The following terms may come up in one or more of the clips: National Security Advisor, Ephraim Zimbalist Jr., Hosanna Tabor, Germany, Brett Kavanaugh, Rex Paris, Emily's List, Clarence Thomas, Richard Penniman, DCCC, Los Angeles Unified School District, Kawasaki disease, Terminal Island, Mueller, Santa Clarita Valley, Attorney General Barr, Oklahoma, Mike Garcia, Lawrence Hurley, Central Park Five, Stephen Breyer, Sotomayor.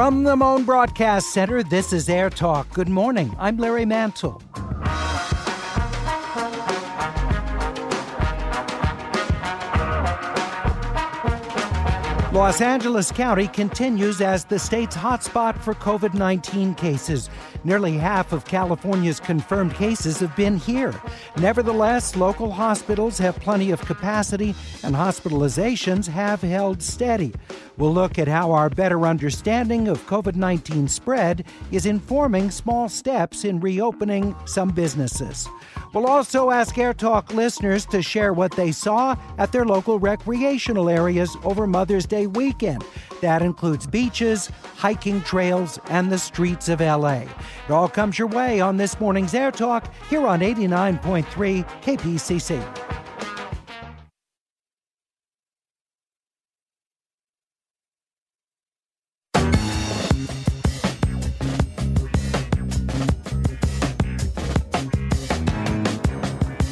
From the Mohn Broadcast Center, this is Air Talk. Good morning. I'm Larry Mantle. Los Angeles County continues as the state's hotspot for COVID-19 cases. Nearly half of California's confirmed cases have been here. Nevertheless, local hospitals have plenty of capacity and hospitalizations have held steady. We'll look at how our better understanding of COVID-19 spread is informing small steps in reopening some businesses. We'll also ask Air Talk listeners to share what they saw at their local recreational areas over Mother's Day weekend. That includes beaches, hiking trails, and the streets of L.A. It all comes your way on this morning's Air Talk here on 89.3 KPCC.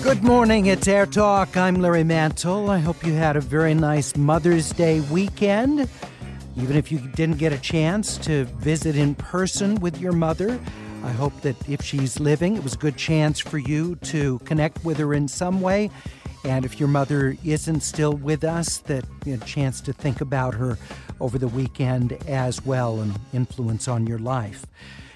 Good morning, it's Air Talk. I'm Larry Mantle. I hope you had a very nice Mother's Day weekend. Even if you didn't get a chance to visit in person with your mother, I hope that if she's living, it was a good chance for you to connect with her in some way. And if your mother isn't still with us, that you had a chance to think about her over the weekend as well and influence on your life.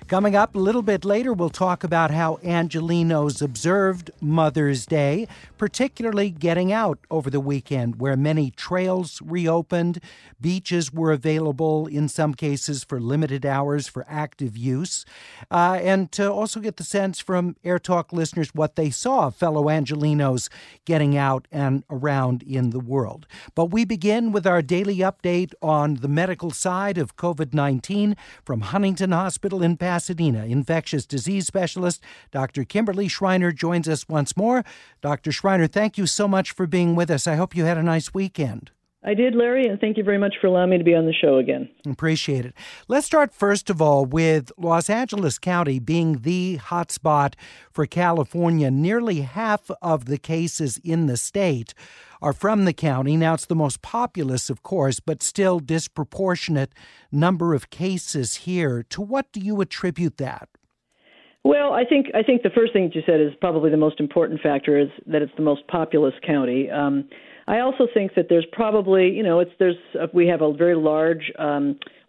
Coming up a little bit later, we'll talk about how Angelenos observed Mother's Day, particularly getting out over the weekend where many trails reopened, beaches were available in some cases for limited hours for active use, and to also get the sense from Air Talk listeners what they saw, fellow Angelenos getting out and around in the world. But we begin with our daily update on the medical side of COVID-19 from Huntington Hospital in Pasadena. Infectious disease specialist Dr. Kimberly Shriner joins us once more. Dr. Shriner, thank you so much for being with us. I hope you had a nice weekend. I did, Larry, and thank you very much for allowing me to be on the show again. Appreciate it. Let's start, first of all, with Los Angeles County being the hotspot for California. Nearly half of the cases in the state are from the county. Now, it's the most populous, of course, but still disproportionate number of cases here. To what do you attribute that? Well, I think the first thing that you said is probably the most important factor, is that it's the most populous county. I also think that there's probably, we have a very large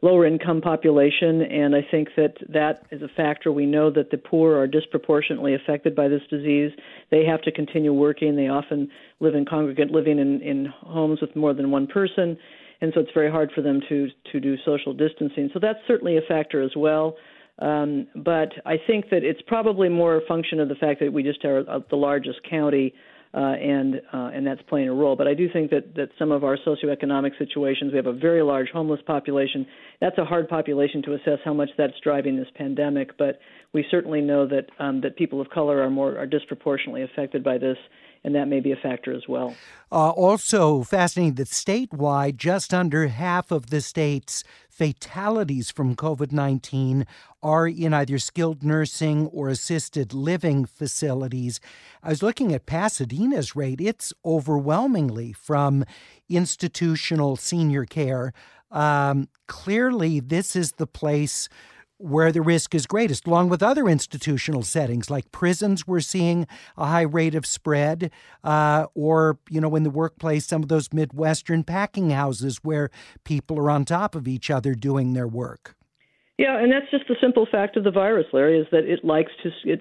lower income population, and I think that is a factor. We know that the poor are disproportionately affected by this disease. They have to continue working. They often live in congregate living in homes with more than one person, and so it's very hard for them to do social distancing. So that's certainly a factor as well. But I think that it's probably more a function of the fact that we just are the largest county. And that's playing a role. But I do think that some of our socioeconomic situations, we have a very large homeless population. That's a hard population to assess how much that's driving this pandemic. But we certainly know that people of color are disproportionately affected by this, and that may be a factor as well. Also fascinating that statewide, just under half of the state's fatalities from COVID-19 are in either skilled nursing or assisted living facilities. I was looking at Pasadena's rate. It's overwhelmingly from institutional senior care. Clearly, this is the place where the risk is greatest, along with other institutional settings like prisons. We're seeing a high rate of spread, or in the workplace, some of those Midwestern packing houses where people are on top of each other doing their work. Yeah, and that's just the simple fact of the virus, Larry, is that it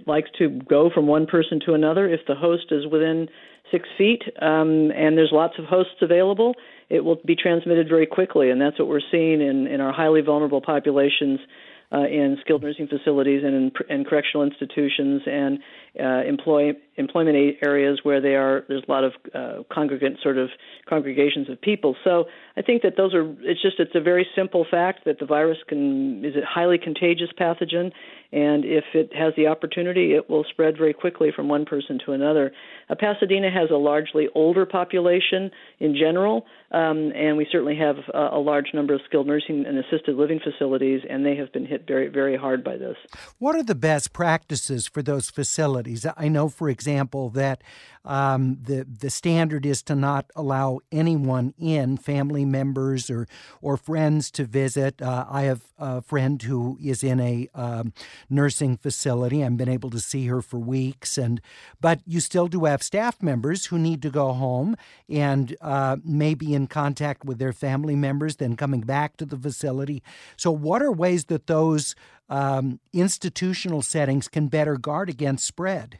likes to go from one person to another. If the host is within 6 feet, and there's lots of hosts available, it will be transmitted very quickly, and that's what we're seeing in our highly vulnerable populations. In skilled nursing facilities and in correctional institutions and employment areas where there's a lot of congregations of people. So I think that it's a very simple fact that the virus is a highly contagious pathogen, and if it has the opportunity, it will spread very quickly from one person to another. Pasadena has a largely older population in general, and we certainly have a large number of skilled nursing and assisted living facilities, and they have been hit very, very hard by this. What are the best practices for those facilities? facilities. I know, for example, that the standard is to not allow anyone in, family members or friends, to visit. I have a friend who is in a nursing facility. I've been able to see her for weeks, but you still do have staff members who need to go home and may be in contact with their family members, then coming back to the facility. So what are ways that those institutional settings can better guard against spread?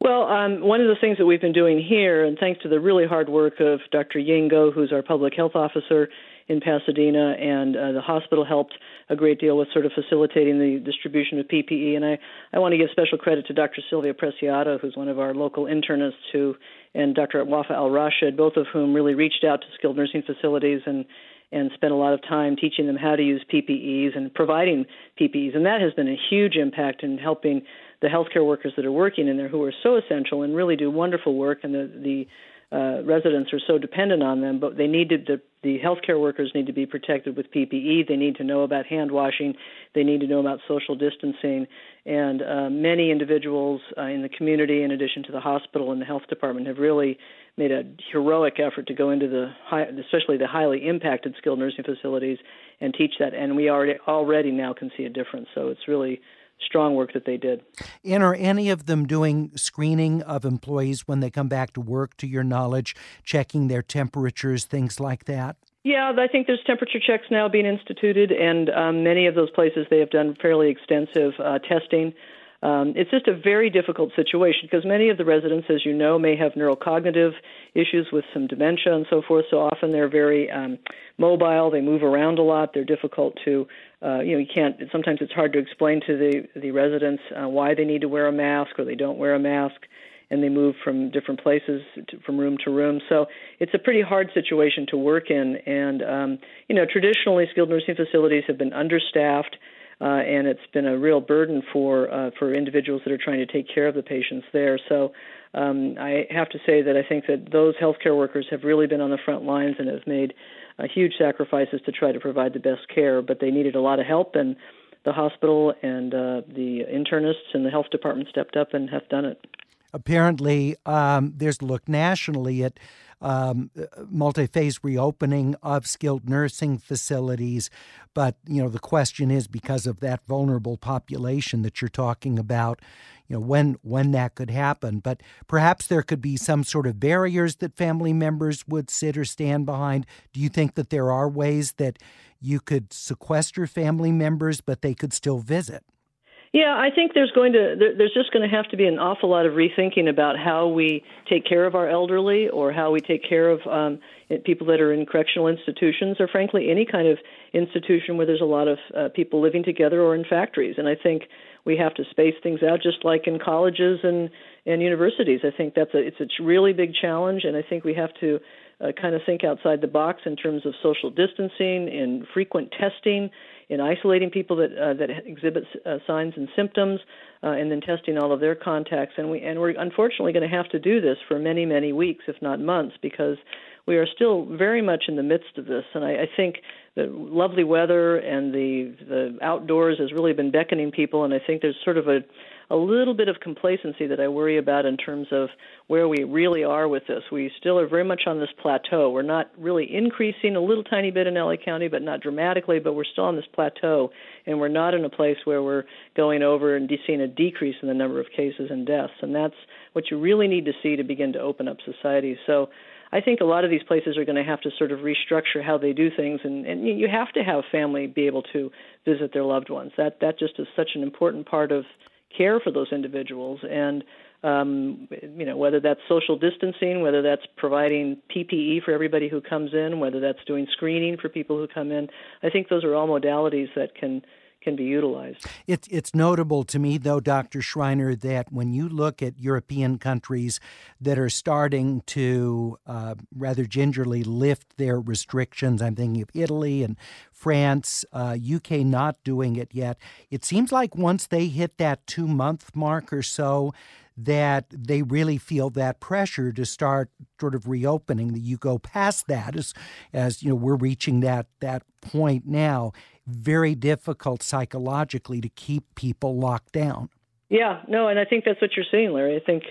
Well, one of the things that we've been doing here, and thanks to the really hard work of Dr. Yengo, who's our public health officer in Pasadena, and the hospital helped a great deal with sort of facilitating the distribution of PPE. And I want to give special credit to Dr. Sylvia Preciado, who's one of our local internists, and Dr. Wafa Al-Rashid, both of whom really reached out to skilled nursing facilities and spent a lot of time teaching them how to use PPEs and providing PPEs. And that has been a huge impact in helping the healthcare workers that are working in there, who are so essential and really do wonderful work, and the residents are so dependent on them, but the healthcare workers need to be protected with PPE. They need to know about hand washing. They need to know about social distancing. And many individuals in the community, in addition to the hospital and the health department, have really made a heroic effort to go into especially the highly impacted skilled nursing facilities and teach that. And we already now can see a difference. So it's really strong work that they did. And are any of them doing screening of employees when they come back to work, to your knowledge, checking their temperatures, things like that? Yeah, I think there's temperature checks now being instituted, and many of those places they have done fairly extensive testing. It's just a very difficult situation because many of the residents, as you know, may have neurocognitive issues with some dementia and so forth. So often they're very mobile. They move around a lot. They're difficult to, you can't, sometimes it's hard to explain to the residents why they need to wear a mask or they don't wear a mask, and they move from different places, from room to room. So it's a pretty hard situation to work in. And, traditionally skilled nursing facilities have been understaffed. And it's been a real burden for individuals that are trying to take care of the patients there. So I have to say that I think that those healthcare workers have really been on the front lines and have made huge sacrifices to try to provide the best care, but they needed a lot of help, and the hospital and the internists and the health department stepped up and have done it. Apparently, there's a look nationally at multi-phase reopening of skilled nursing facilities. But, the question is, because of that vulnerable population that you're talking about, when that could happen. But perhaps there could be some sort of barriers that family members would sit or stand behind. Do you think that there are ways that you could sequester family members, but they could still visit? Yeah, I think there's just going to have to be an awful lot of rethinking about how we take care of our elderly, or how we take care of people that are in correctional institutions, or frankly any kind of institution where there's a lot of people living together, or in factories. And I think we have to space things out, just like in colleges and universities. I think it's a really big challenge, and I think we have to kind of think outside the box in terms of social distancing and frequent testing, in isolating people that exhibit signs and symptoms, and then testing all of their contacts. And we're unfortunately going to have to do this for many, many weeks, if not months, because we are still very much in the midst of this. And I think the lovely weather and the outdoors has really been beckoning people, and I think there's sort of a little bit of complacency that I worry about in terms of where we really are with this. We still are very much on this plateau. We're not really increasing a little tiny bit in LA County, but not dramatically, but we're still on this plateau, and we're not in a place where we're going over and seeing a decrease in the number of cases and deaths, and that's what you really need to see to begin to open up society. So I think a lot of these places are going to have to sort of restructure how they do things, and you have to have family be able to visit their loved ones. That just is such an important part of care for those individuals, and whether that's social distancing, whether that's providing PPE for everybody who comes in, whether that's doing screening for people who come in. I think those are all modalities that can be utilized. It's notable to me, though, Dr. Shriner, that when you look at European countries that are starting to rather gingerly lift their restrictions, I'm thinking of Italy and France, UK not doing it yet, it seems like once they hit that 2-month mark or so, that they really feel that pressure to start sort of reopening. That you go past that as we're reaching that point now. Very difficult psychologically to keep people locked down. Yeah, no, and I think that's what you're seeing, Larry. I think,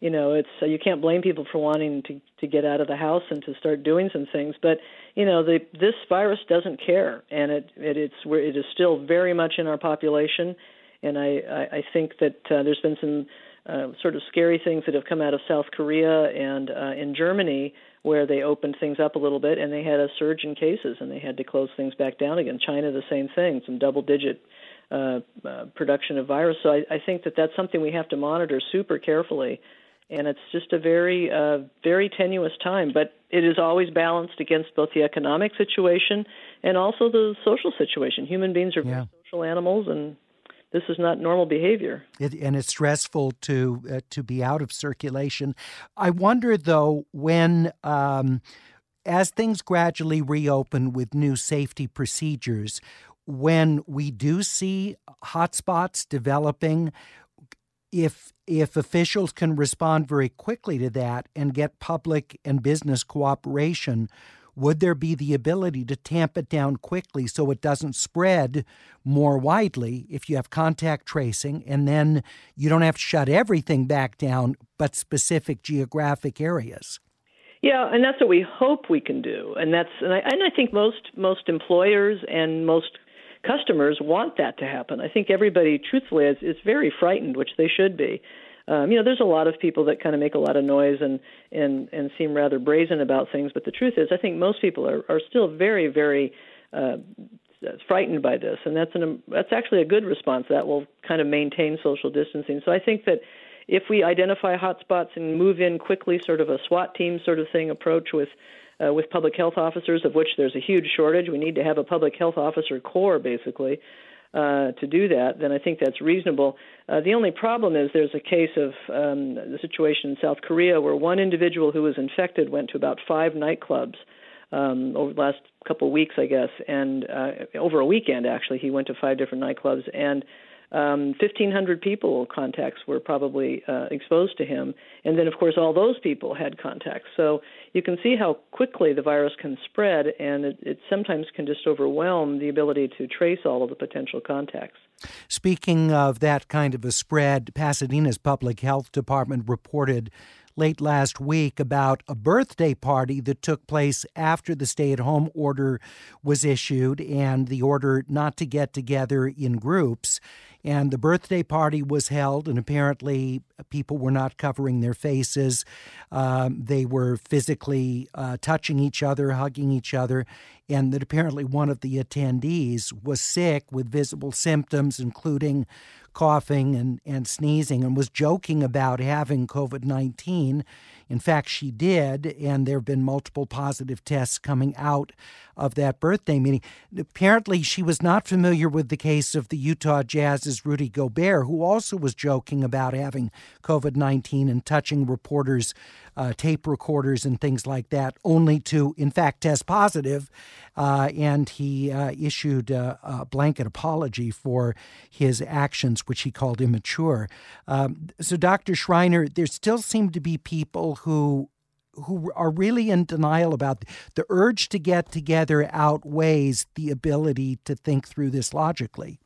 you know, it's you can't blame people for wanting to get out of the house and to start doing some things. But, you know, this virus doesn't care, and it is still very much in our population. And I think that there's been some sort of scary things that have come out of South Korea and in Germany, where they opened things up a little bit, and they had a surge in cases, and they had to close things back down again. China, the same thing, some double-digit production of virus. So I think that that's something we have to monitor super carefully, and it's just a very, very tenuous time. But it is always balanced against both the economic situation and also the social situation. Human beings are very social animals, and this is not normal behavior. And it's stressful to be out of circulation. I wonder, though, when as things gradually reopen with new safety procedures, when we do see hotspots developing, if officials can respond very quickly to that and get public and business cooperation, would there be the ability to tamp it down quickly so it doesn't spread more widely if you have contact tracing, and then you don't have to shut everything back down but specific geographic areas? Yeah, and that's what we hope we can do. And I think most employers and most customers want that to happen. I think everybody, truthfully, is very frightened, which they should be. You know, there's a lot of people that kind of make a lot of noise and seem rather brazen about things. But the truth is, I think most people are still very, very frightened by this. And that's actually a good response that will kind of maintain social distancing. So I think that if we identify hotspots and move in quickly, sort of a SWAT team sort of thing approach with public health officers, of which there's a huge shortage. We need to have a public health officer corps, basically. To do that, then I think that's reasonable. The only problem is there's a case of the situation in South Korea where one individual who was infected went to about 5 nightclubs over the last couple of weeks, I guess, and over a weekend, actually. He went to 5 different nightclubs, and 1,500 people contacts were probably exposed to him. And then, of course, all those people had contacts. So you can see how quickly the virus can spread, and it sometimes can just overwhelm the ability to trace all of the potential contacts. Speaking of that kind of a spread, Pasadena's Public Health Department reported late last week about a birthday party that took place after the stay-at-home order was issued and the order not to get together in groups. And the birthday party was held, and apparently people were not covering their faces. They were physically touching each other, hugging each other, and that apparently one of the attendees was sick with visible symptoms, including coughing and sneezing, and was joking about having COVID-19. In fact, she did, and there have been multiple positive tests coming out of that birthday meeting. Apparently, she was not familiar with the case of the Utah Jazz's Rudy Gobert, who also was joking about having COVID-19 and touching reporters, tape recorders and things like that, only to, in fact, test positive. And he issued a blanket apology for his actions, which he called immature. So, Dr. Shriner, there still seem to be people who are really in denial about the urge to get together outweighs the ability to think through this logically.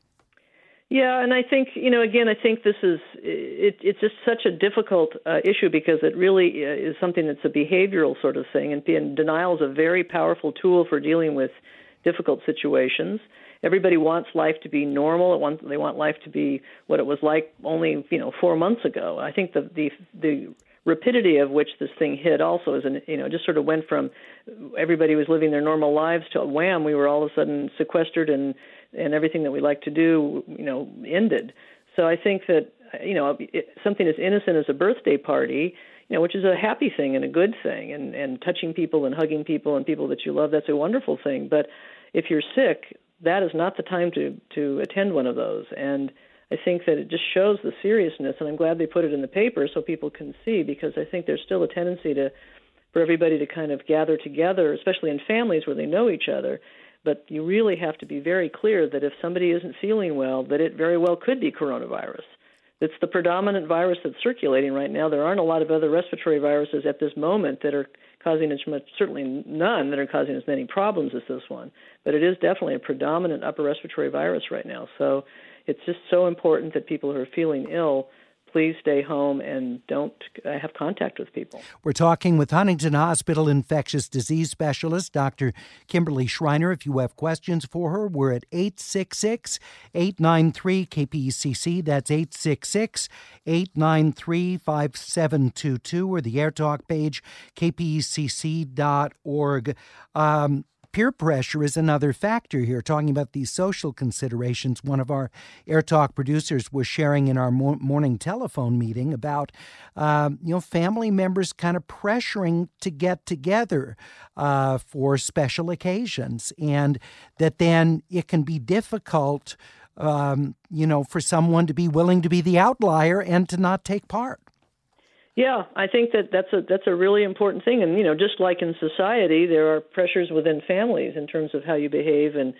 Yeah, and I think, you know, again, I think this is, it's just such a difficult issue because it really is something that's a behavioral sort of thing, and denial is a very powerful tool for dealing with difficult situations. Everybody wants life to be normal. They want life to be what it was like only, 4 months ago. I think the rapidity of which this thing hit also is, just sort of went from everybody was living their normal lives to wham, we were all of a sudden sequestered and everything that we like to do, ended. So I think that, something as innocent as a birthday party, which is a happy thing and a good thing, and touching people and hugging people and people that you love, that's a wonderful thing. But if you're sick, that is not the time to attend one of those. And I think that it just shows the seriousness, and I'm glad they put it in the paper so people can see, because I think there's still a tendency for everybody to kind of gather together, especially in families where they know each other. But you really have to be very clear that if somebody isn't feeling well, that it very well could be coronavirus. It's the predominant virus that's circulating right now. There aren't a lot of other respiratory viruses at this moment that are causing as much, certainly none that are causing as many problems as this one, but it is definitely a predominant upper respiratory virus right now. So it's just so important that people who are feeling ill, please stay home and don't have contact with people. We're talking with Huntington Hospital infectious disease specialist, Dr. Kimberly Shriner. If you have questions for her, we're at 866-893-KPCC. That's 866-893-5722 or the AirTalk page, kpcc.org. Peer pressure is another factor here, talking about these social considerations. One of our AirTalk producers was sharing in our morning telephone meeting about, family members kind of pressuring to get together for special occasions, and that then it can be difficult, for someone to be willing to be the outlier and to not take part. Yeah, I think that's a really important thing. And, just like in society, there are pressures within families in terms of how you behave and,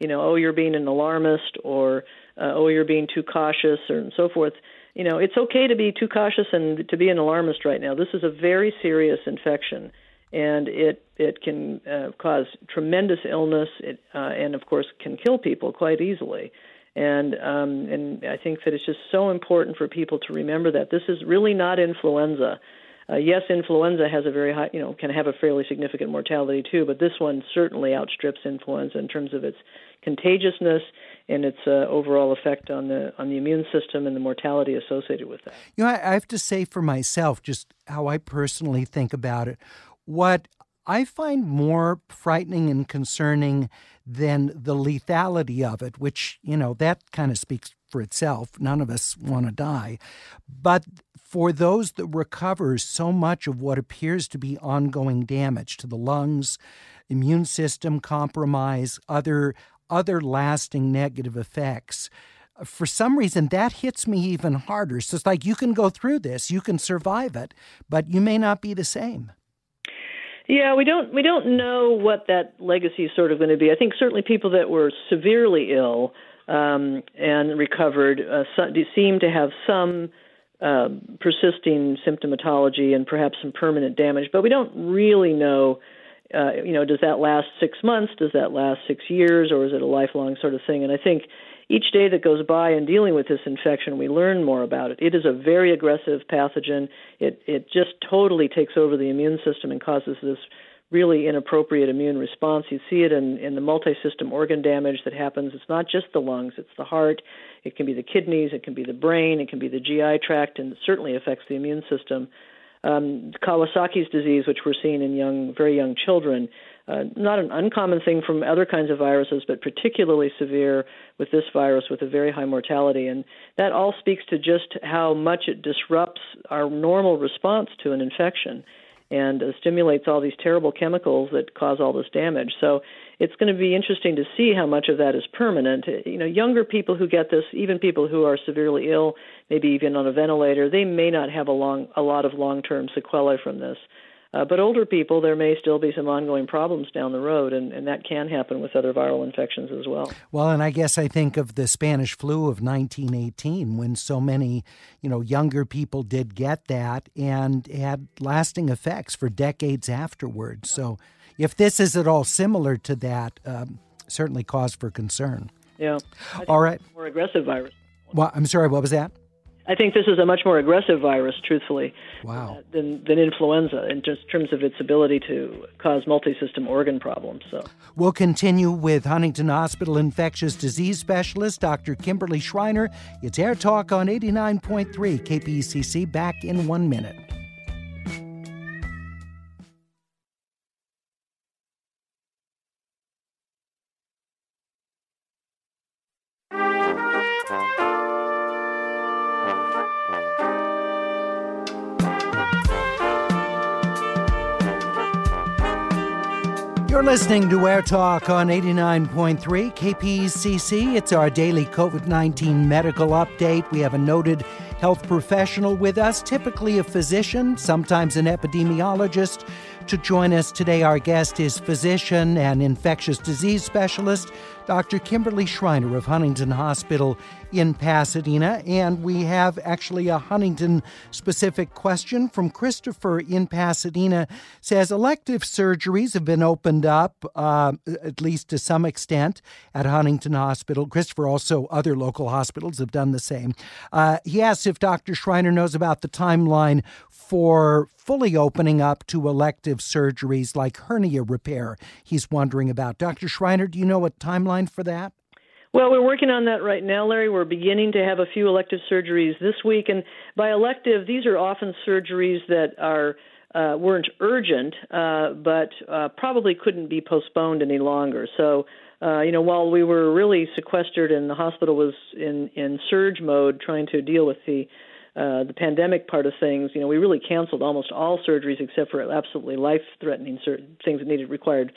you're being an alarmist or, you're being too cautious and so forth. It's okay to be too cautious and to be an alarmist right now. This is a very serious infection, and it can cause tremendous illness and, of course, can kill people quite easily. And I think that it's just so important for people to remember that this is really not influenza. Yes, influenza has a very high, can have a fairly significant mortality too, but this one certainly outstrips influenza in terms of its contagiousness and its overall effect on the immune system and the mortality associated with that. I have to say for myself, just how I personally think about it, what I find more frightening and concerning than the lethality of it, which, that kind of speaks for itself. None of us want to die. But for those that recover so much of what appears to be ongoing damage to the lungs, immune system compromise, other lasting negative effects, for some reason, that hits me even harder. So it's like you can go through this, you can survive it, but you may not be the same. Yeah, we don't know what that legacy is sort of going to be. I think certainly people that were severely ill and recovered seem to have some persisting symptomatology and perhaps some permanent damage. But we don't really know, does that last 6 months? Does that last 6 years? Or is it a lifelong sort of thing? And I think each day that goes by in dealing with this infection, we learn more about it. It is a very aggressive pathogen. It just totally takes over the immune system and causes this really inappropriate immune response. You see it in the multi-system organ damage that happens. It's not just the lungs. It's the heart. It can be the kidneys. It can be the brain. It can be the GI tract, and it certainly affects the immune system. Kawasaki's disease, which we're seeing in very young children, not an uncommon thing from other kinds of viruses, but particularly severe with this virus with a very high mortality. And that all speaks to just how much it disrupts our normal response to an infection and stimulates all these terrible chemicals that cause all this damage. So it's going to be interesting to see how much of that is permanent. Younger people who get this, even people who are severely ill, maybe even on a ventilator, they may not have a lot of long-term sequelae from this. But older people, there may still be some ongoing problems down the road, and that can happen with other viral infections as well. Well, and I guess I think of the Spanish flu of 1918 when so many, younger people did get that and had lasting effects for decades afterwards. Yeah. So if this is at all similar to that, certainly cause for concern. Yeah. All right. More aggressive virus. Well, I'm sorry, what was that? I think this is a much more aggressive virus, truthfully, than influenza in terms of its ability to cause multi-system organ problems. So we'll continue with Huntington Hospital infectious disease specialist Dr. Kimberly Shriner. It's Air Talk on 89.3 KPCC. Back in 1 minute. You're listening to Air Talk on 89.3 KPCC. It's our daily COVID-19 medical update. We have a noted health professional with us, typically a physician, sometimes an epidemiologist, To join us today, our guest is physician and infectious disease specialist, Dr. Kimberly Shriner of Huntington Hospital in Pasadena. And we have actually a Huntington-specific question from Christopher in Pasadena. Says elective surgeries have been opened up, at least to some extent, at Huntington Hospital. Christopher, also other local hospitals have done the same. He asks if Dr. Shriner knows about the timeline for fully opening up to elective surgeries like hernia repair. He's wondering about. Dr. Shriner, do you know what timeline for that? Well, we're working on that right now, Larry. We're beginning to have a few elective surgeries this week. And by elective, these are often surgeries that are weren't urgent, but probably couldn't be postponed any longer. So, while we were really sequestered and the hospital was in surge mode trying to deal with the pandemic part of things, we really canceled almost all surgeries except for absolutely life-threatening things that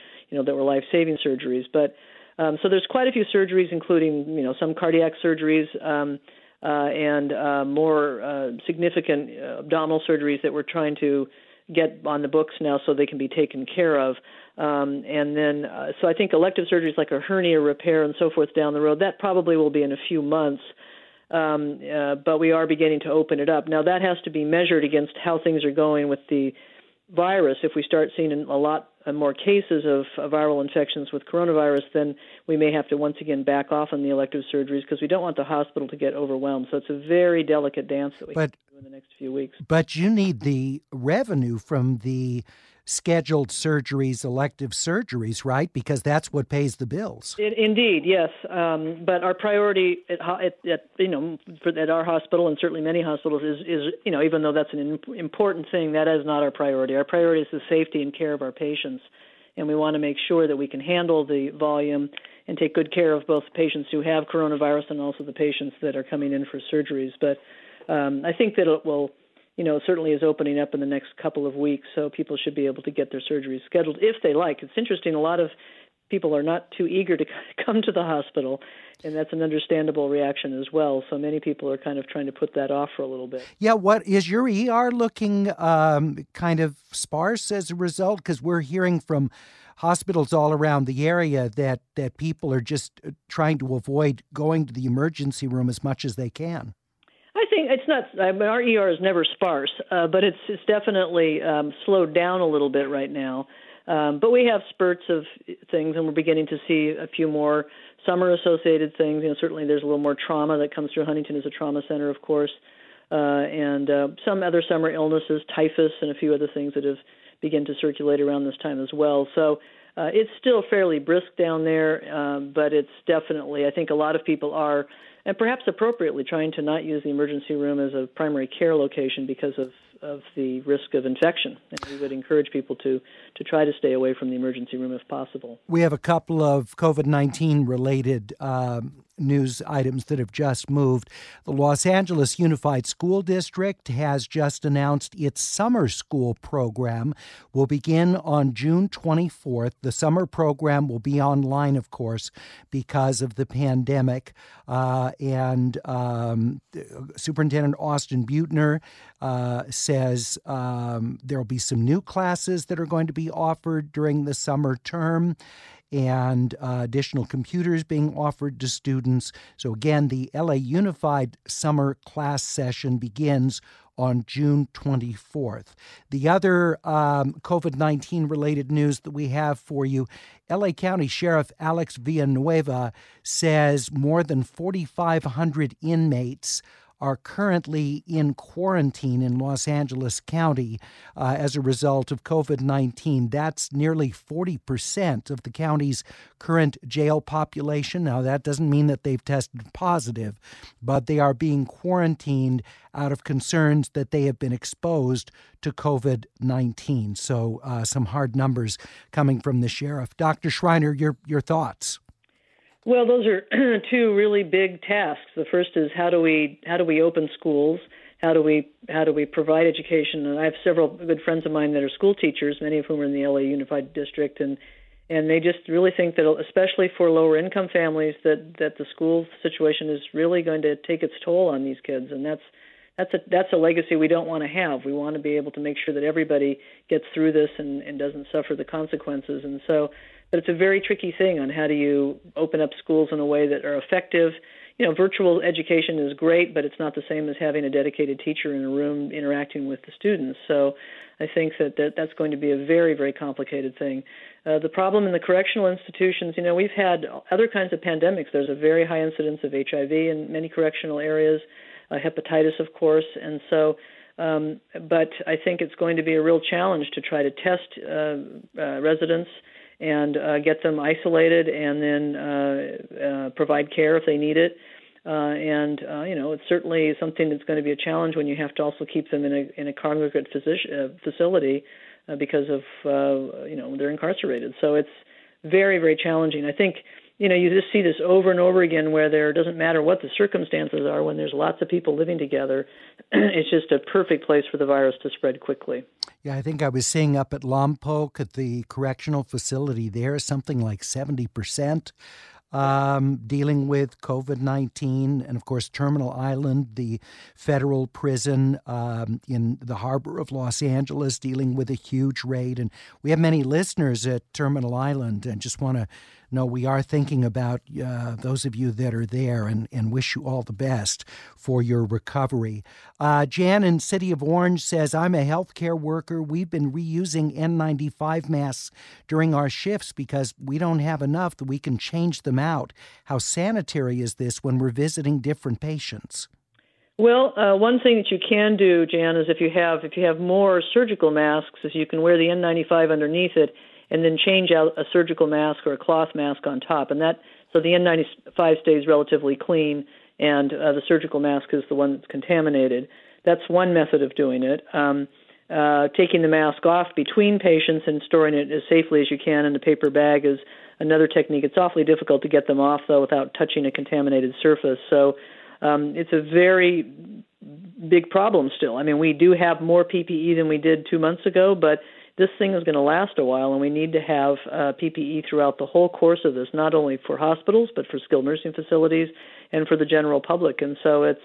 that were life-saving surgeries. But so there's quite a few surgeries, including, some cardiac surgeries and more significant abdominal surgeries that we're trying to get on the books now so they can be taken care of. So I think elective surgeries like a hernia repair and so forth down the road, that probably will be in a few months. But we are beginning to open it up. Now, that has to be measured against how things are going with the virus. If we start seeing a lot more cases of viral infections with coronavirus, then we may have to once again back off on the elective surgeries because we don't want the hospital to get overwhelmed. So it's a very delicate dance that we have to do in the next few weeks. But you need the revenue from the scheduled surgeries, elective surgeries, right? Because that's what pays the bills. Indeed, yes. But our priority at our hospital and certainly many hospitals is even though that's an important thing, that is not our priority. Our priority is the safety and care of our patients. And we want to make sure that we can handle the volume and take good care of both patients who have coronavirus and also the patients that are coming in for surgeries. But I think that it will certainly is opening up in the next couple of weeks, so people should be able to get their surgeries scheduled if they like. It's interesting, a lot of people are not too eager to come to the hospital, and that's an understandable reaction as well. So many people are kind of trying to put that off for a little bit. Yeah, what is your ER looking kind of sparse as a result? Because we're hearing from hospitals all around the area that people are just trying to avoid going to the emergency room as much as they can. I think it's not. Our ER is never sparse, but it's definitely slowed down a little bit right now. But we have spurts of things, and we're beginning to see a few more summer-associated things. Certainly there's a little more trauma that comes through. Huntington is a trauma center, of course, and some other summer illnesses, typhus, and a few other things that have begun to circulate around this time as well. So it's still fairly brisk down there, but it's definitely. I think a lot of people are. And perhaps appropriately trying to not use the emergency room as a primary care location because of the risk of infection. And we would encourage people to try to stay away from the emergency room if possible. We have a couple of COVID-19 related news items that have just moved. The Los Angeles Unified School District has just announced its summer school program will begin on June 24th. The summer program will be online, of course, because of the pandemic. And Superintendent Austin Buettner says there will be some new classes that are going to be offered during the summer term and additional computers being offered to students. So again, the LA Unified summer class session begins on June 24th. The other COVID-19 related news that we have for you, LA County Sheriff Alex Villanueva says more than 4,500 inmates are currently in quarantine in Los Angeles County as a result of COVID-19. That's nearly 40% of the county's current jail population. Now, that doesn't mean that they've tested positive, but they are being quarantined out of concerns that they have been exposed to COVID-19. So some hard numbers coming from the sheriff. Dr. Shriner, your thoughts? Well, those are two really big tasks. The first is how do we open schools? How do we provide education? And I have several good friends of mine that are school teachers, many of whom are in the LA Unified District, and they just really think that, especially for lower income families, that the school situation is really going to take its toll on these kids, and that's that's a legacy we don't want to have. We want to be able to make sure that everybody gets through this and doesn't suffer the consequences. And so, but it's a very tricky thing on how do you open up schools in a way that are effective. You know, virtual education is great, but it's not the same as having a dedicated teacher in a room interacting with the students. So I think that's going to be a very, very complicated thing. The problem in the correctional institutions, you know, we've had other kinds of pandemics. There's a very high incidence of HIV in many correctional areas, hepatitis, of course. And so, but I think it's going to be a real challenge to try to test residents and get them isolated and then provide care if they need it. You know, it's certainly something that's going to be a challenge when you have to also keep them in a congregate facility because of, you know, they're incarcerated. So it's very, very challenging. I think, you know, you just see this over and over again where there doesn't matter what the circumstances are when there's lots of people living together. It's just a perfect place for the virus to spread quickly. Yeah, I think I was seeing up at Lompoc at the correctional facility there, something like 70% dealing with COVID-19. And, of course, Terminal Island, the federal prison in the harbor of Los Angeles, dealing with a huge rate. And we have many listeners at Terminal Island and just want to know we are thinking about those of you that are there and wish you all the best for your recovery. Jan in City of Orange says, I'm a healthcare worker. We've been reusing N95 masks during our shifts because we don't have enough that we can change them out. How sanitary is this when we're visiting different patients? Well, one thing that you can do, Jan, is if you have more surgical masks, is you can wear the N95 underneath it and then change out a surgical mask or a cloth mask on top. And that, so the N95 stays relatively clean, and the surgical mask is the one that's contaminated. That's one method of doing it. Taking the mask off between patients and storing it as safely as you can in a paper bag is another technique. It's awfully difficult to get them off, though, without touching a contaminated surface. So it's a very big problem still. I mean, we do have more PPE than we did 2 months ago, but this thing is going to last a while, and we need to have PPE throughout the whole course of this, not only for hospitals, but for skilled nursing facilities and for the general public. And so it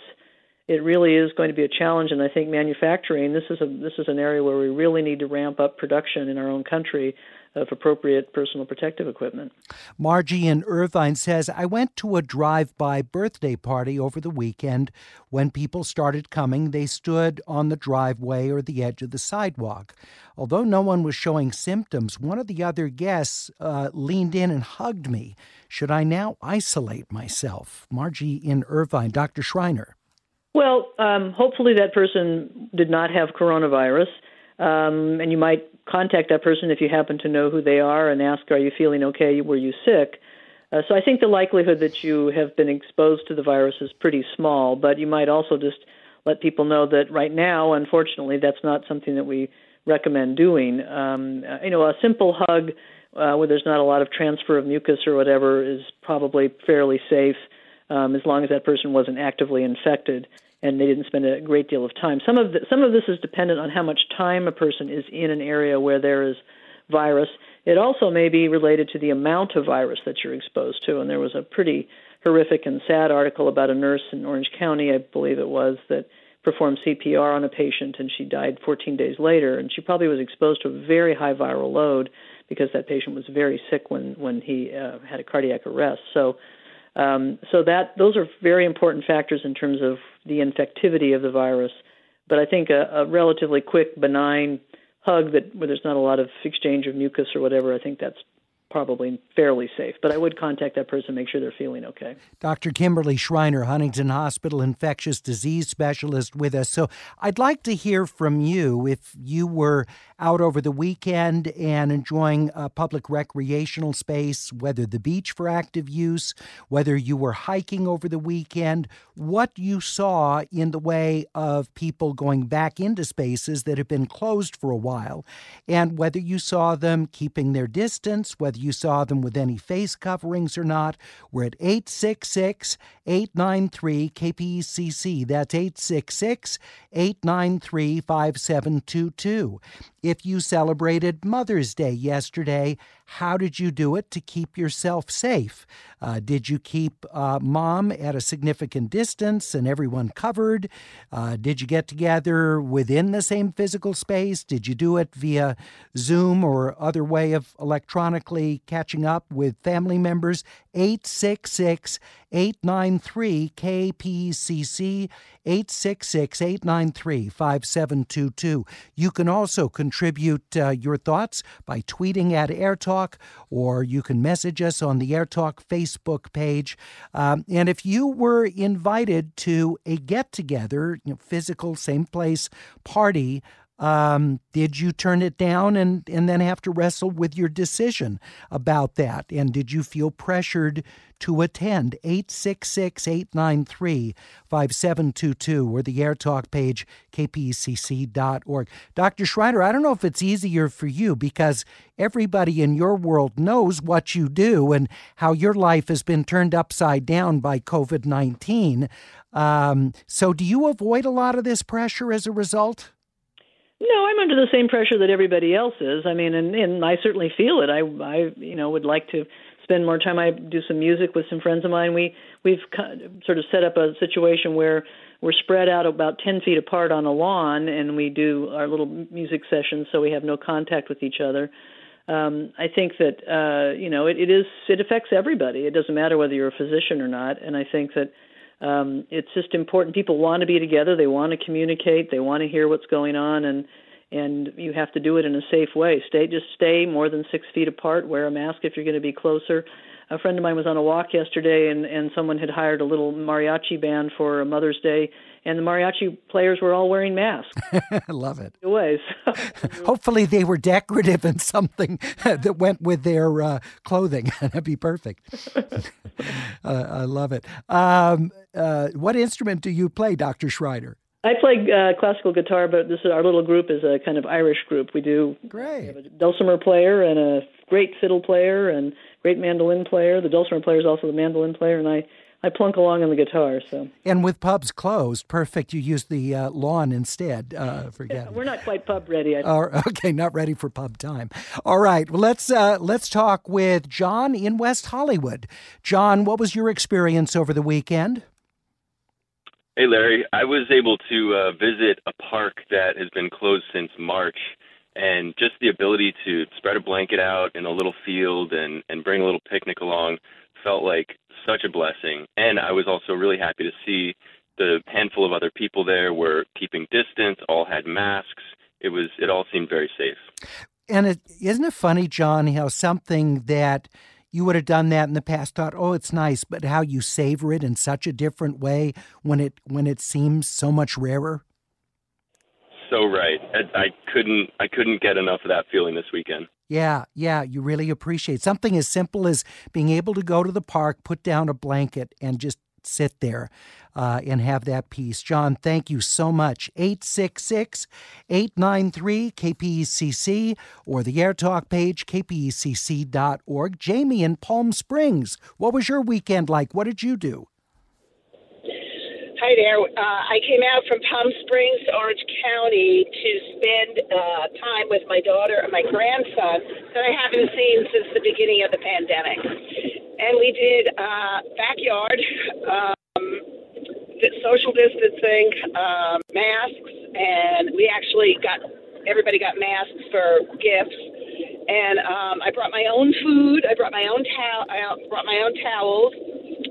really is going to be a challenge. And I think manufacturing, this is an area where we really need to ramp up production in our own country of appropriate personal protective equipment. Margie in Irvine says, I went to a drive-by birthday party over the weekend. When people started coming, they stood on the driveway or the edge of the sidewalk. Although no one was showing symptoms, one of the other guests leaned in and hugged me. Should I now isolate myself? Margie in Irvine. Dr. Shriner. Well, hopefully that person did not have coronavirus. And you might contact that person if you happen to know who they are and ask, are you feeling okay? Were you sick? So I think the likelihood that you have been exposed to the virus is pretty small, but you might also just let people know that right now, unfortunately, that's not something that we recommend doing. You know, a simple hug where there's not a lot of transfer of mucus or whatever is probably fairly safe as long as that person wasn't actively infected and they didn't spend a great deal of time. Some of this is dependent on how much time a person is in an area where there is virus. It also may be related to the amount of virus that you're exposed to, and there was a pretty horrific and sad article about a nurse in Orange County, I believe it was, that performed CPR on a patient, and she died 14 days later, and she probably was exposed to a very high viral load because that patient was very sick when he had a cardiac arrest. So that those are very important factors in terms of the infectivity of the virus. But I think a relatively quick, benign hug where there's not a lot of exchange of mucus or whatever, I think that's probably fairly safe. But I would contact that person, make sure they're feeling okay. Dr. Kimberly Shriner, Huntington Hospital infectious disease specialist with us. So I'd like to hear from you if you were out over the weekend and enjoying a public recreational space, whether the beach for active use, whether you were hiking over the weekend, what you saw in the way of people going back into spaces that have been closed for a while, and whether you saw them keeping their distance, whether you saw them with any face coverings or not. We're at 866-893-KPCC. That's 866-893-5722. If you celebrated Mother's Day yesterday, how did you do it to keep yourself safe? Did you keep mom at a significant distance and everyone covered? Did you get together within the same physical space? Did you do it via Zoom or other way of electronically catching up with family members? 866-893-KPCC, 866-893-5722. You can also contribute your thoughts by tweeting at AirTalk, or you can message us on the AirTalk Facebook page. And if you were invited to a get-together, physical, same-place party, did you turn it down and then have to wrestle with your decision about that? And did you feel pressured to attend? 866-893-5722 or the AirTalk page, kpcc.org. Dr. Shriner, I don't know if it's easier for you because everybody in your world knows what you do and how your life has been turned upside down by COVID-19. So do you avoid a lot of this pressure as a result? No, I'm under the same pressure that everybody else is. I mean, and I certainly feel it. I would like to spend more time. I do some music with some friends of mine. We've sort of set up a situation where we're spread out about 10 feet apart on a lawn, and we do our little music sessions so we have no contact with each other. I think that, it affects everybody. It doesn't matter whether you're a physician or not, and I think that it's just important. People want to be together. They want to communicate. They want to hear what's going on, and you have to do it in a safe way. Just stay more than 6 feet apart. Wear a mask if you're going to be closer. A friend of mine was on a walk yesterday, and someone had hired a little mariachi band for Mother's Day, and the mariachi players were all wearing masks. I love it. Hopefully they were decorative in something that went with their clothing. That'd be perfect. I love it. What instrument do you play, Dr. Shriner? I play classical guitar, but our little group is a kind of Irish group. We have a dulcimer player and a great fiddle player and great mandolin player. The dulcimer player is also the mandolin player, and I plunk along on the guitar. So. And with pubs closed, perfect, you use the lawn instead. We're not quite pub ready. Okay, not ready for pub time. All right, well, let's talk with John in West Hollywood. John, what was your experience over the weekend? Hey, Larry. I was able to visit a park that has been closed since March, and just the ability to spread a blanket out in a little field and bring a little picnic along felt like such a blessing. And I was also really happy to see the handful of other people there were keeping distance, all had masks. It all seemed very safe. And isn't it funny, John, how something that you would have done that in the past, thought, oh, it's nice, but how you savor it in such a different way when it seems so much rarer. So right. I couldn't get enough of that feeling this weekend. Yeah, you really appreciate something as simple as being able to go to the park, put down a blanket, and just sit there and have that peace. John, thank you so much. 866-893-KPECC or the AirTalk page, kpecc.org. Jamie in Palm Springs, what was your weekend like? What did you do? Hi there. I came out from Palm Springs, Orange County, to spend time with my daughter and my grandson that I haven't seen since the beginning of the pandemic. And we did backyard, social distancing, masks, and we actually everybody got masks for gifts. And I brought my own food. I brought my own towels,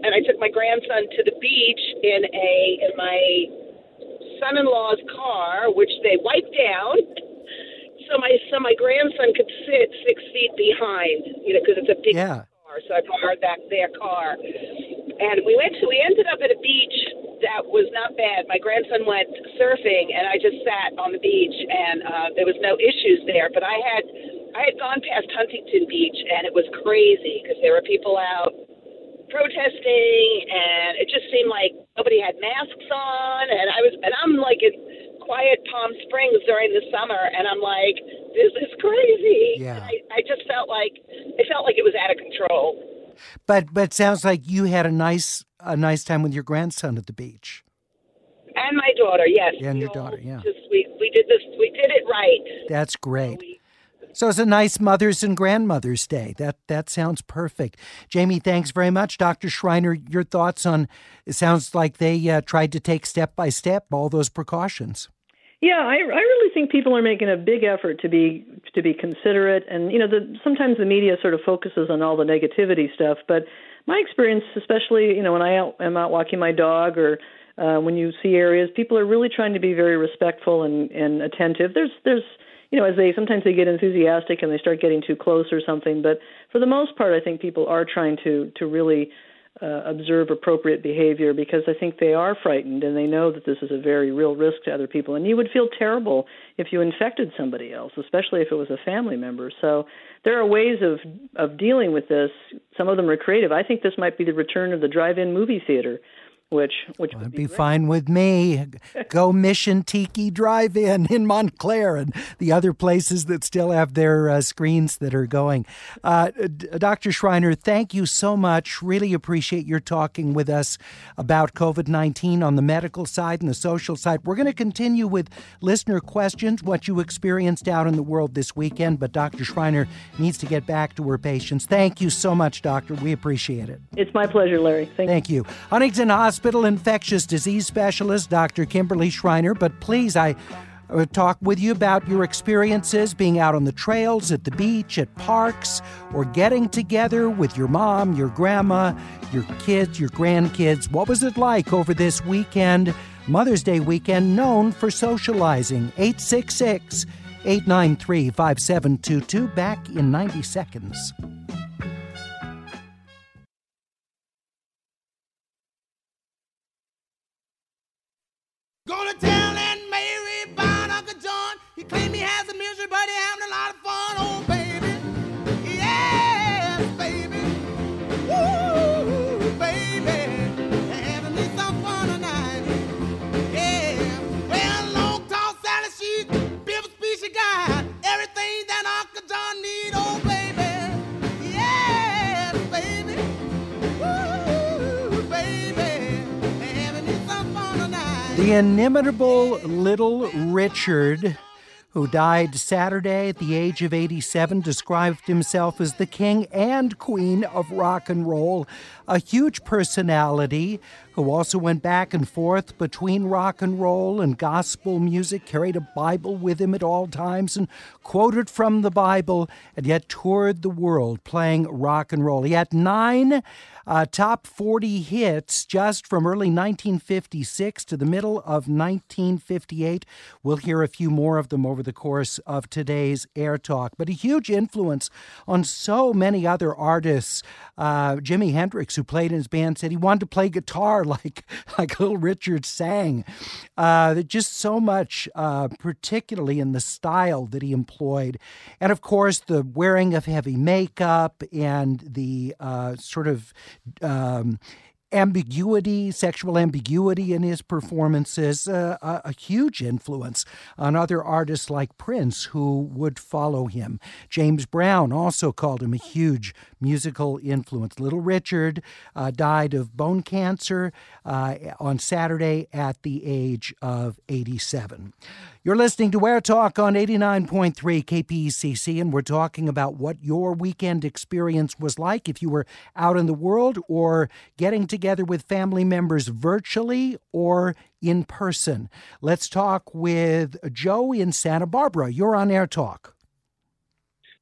and I took my grandson to the beach in my son-in-law's car, which they wiped down. So my grandson could sit 6 feet behind, because it's a big. Yeah. So I borrowed back their car, and we ended up at a beach that was not bad. My grandson went surfing, and I just sat on the beach, and there was no issues there. But I had gone past Huntington Beach, and it was crazy because there were people out protesting, and it just seemed like nobody had masks on, and I'm like in quiet Palm Springs during the summer, and I'm like, this is crazy. Yeah. I just felt like it was out of control. But sounds like you had a nice time with your grandson at the beach. And my daughter, yes. And your daughter, yeah. Just, we we did this. We did it right. That's great. So it's a nice Mother's and Grandmother's Day. That sounds perfect. Jamie, thanks very much. Dr. Shriner, your thoughts on, it sounds like they tried to take step by step all those precautions. Yeah, I really think people are making a big effort to be considerate. And, you know, sometimes the media sort of focuses on all the negativity stuff. But my experience, especially, you know, when am out walking my dog or when you see areas, people are really trying to be very respectful and attentive. There's you know, as sometimes they get enthusiastic and they start getting too close or something. But for the most part, I think people are trying to really observe appropriate behavior, because I think they are frightened and they know that this is a very real risk to other people. And you would feel terrible if you infected somebody else, especially if it was a family member. So there are ways of dealing with this. Some of them are creative. I think this might be the return of the drive-in movie theater, which would be fine with me. Go Mission Tiki Drive-In in Montclair and the other places that still have their screens that are going. Dr. Shriner, thank you so much. Really appreciate your talking with us about COVID-19 on the medical side and the social side. We're going to continue with listener questions, what you experienced out in the world this weekend, but Dr. Shriner needs to get back to her patients. Thank you so much, Doctor. We appreciate it. It's my pleasure, Larry. Thank you. Huntington Hospital infectious disease specialist, Dr. Kimberly Shriner. But please, I talk with you about your experiences being out on the trails, at the beach, at parks, or getting together with your mom, your grandma, your kids, your grandkids. What was it like over this weekend, Mother's Day weekend, known for socializing? 866-893-5722. Back in 90 seconds. The inimitable Little Richard, who died Saturday at the age of 87, described himself as the king and queen of rock and roll, a huge personality who also went back and forth between rock and roll and gospel music, carried a Bible with him at all times and quoted from the Bible, and yet toured the world playing rock and roll. He had 9 top 40 hits just from early 1956 to the middle of 1958. We'll hear a few more of them over the course of today's Air Talk. But a huge influence on so many other artists. Jimi Hendrix, who played in his band, said he wanted to play guitar like Little Richard sang. Just so much, particularly in the style that he employed. And, of course, the wearing of heavy makeup and the sort of ambiguity, sexual ambiguity in his performances, a huge influence on other artists like Prince, who would follow him. James Brown also called him a huge musical influence. Little Richard died of bone cancer on Saturday at the age of 87. You're listening to Air Talk on 89.3 KPCC, and we're talking about what your weekend experience was like if you were out in the world or getting together with family members virtually or in person. Let's talk with Joe in Santa Barbara. You're on Air Talk.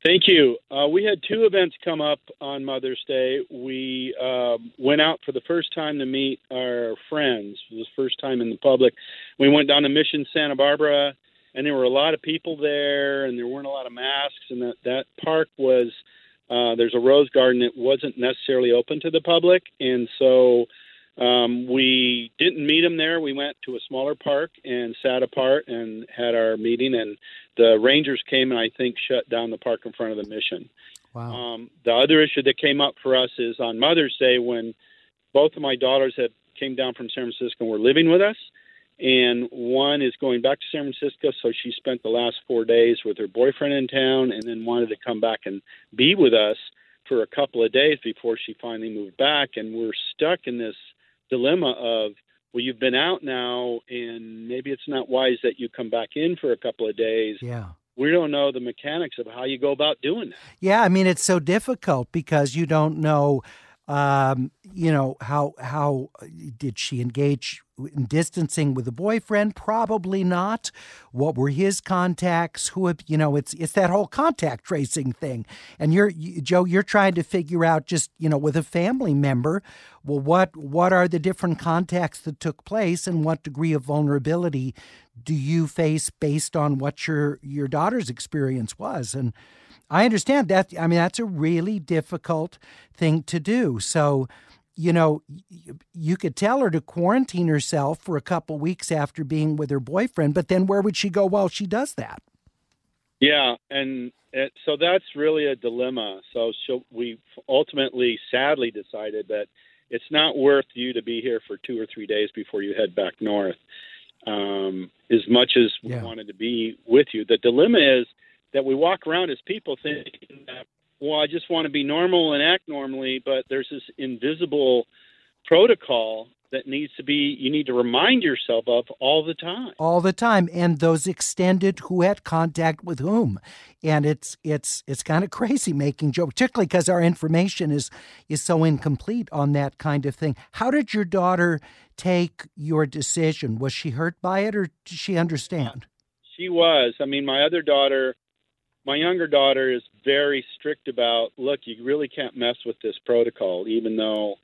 Thank you. We had 2 events come up on Mother's Day. We went out for the first time to meet our friends. It was the first time in the public. We went down to Mission Santa Barbara, and there were a lot of people there, and there weren't a lot of masks. And that park was, there's a rose garden that wasn't necessarily open to the public. And so we didn't meet them there. We went to a smaller park and sat apart and had our meeting, and the Rangers came and I think shut down the park in front of the Mission. Wow. The other issue that came up for us is on Mother's Day, when both of my daughters had came down from San Francisco and were living with us, and one is going back to San Francisco, so she spent the last 4 days with her boyfriend in town and then wanted to come back and be with us for a couple of days before she finally moved back. And we're stuck in this dilemma of well, you've been out now, and maybe it's not wise that you come back in for a couple of days. Yeah. We don't know the mechanics of how you go about doing that. Yeah, I mean, it's so difficult because you don't know, you know, how did she engage in distancing with a boyfriend? Probably not. What were his contacts? Who, you know, it's that whole contact tracing thing. And Joe, you're trying to figure out just, you know, with a family member, well, what are the different contacts that took place and what degree of vulnerability do you face based on what your daughter's experience was? And I understand that. I mean, that's a really difficult thing to do. So, you know, you could tell her to quarantine herself for a couple weeks after being with her boyfriend, but then where would she go while she does that? Yeah, and so that's really a dilemma. So we ultimately, sadly, decided that it's not worth you to be here for 2 or 3 days before you head back north, as much as we wanted to be with you. The dilemma is that we walk around as people thinking that, well, I just want to be normal and act normally, but there's this invisible protocol that you need to remind yourself of all the time. All the time. And those extended who had contact with whom. And it's kind of crazy making jokes, particularly because our information is so incomplete on that kind of thing. How did your daughter take your decision? Was she hurt by it or did she understand? She was. I mean, my younger daughter is very strict about, look, you really can't mess with this protocol, even though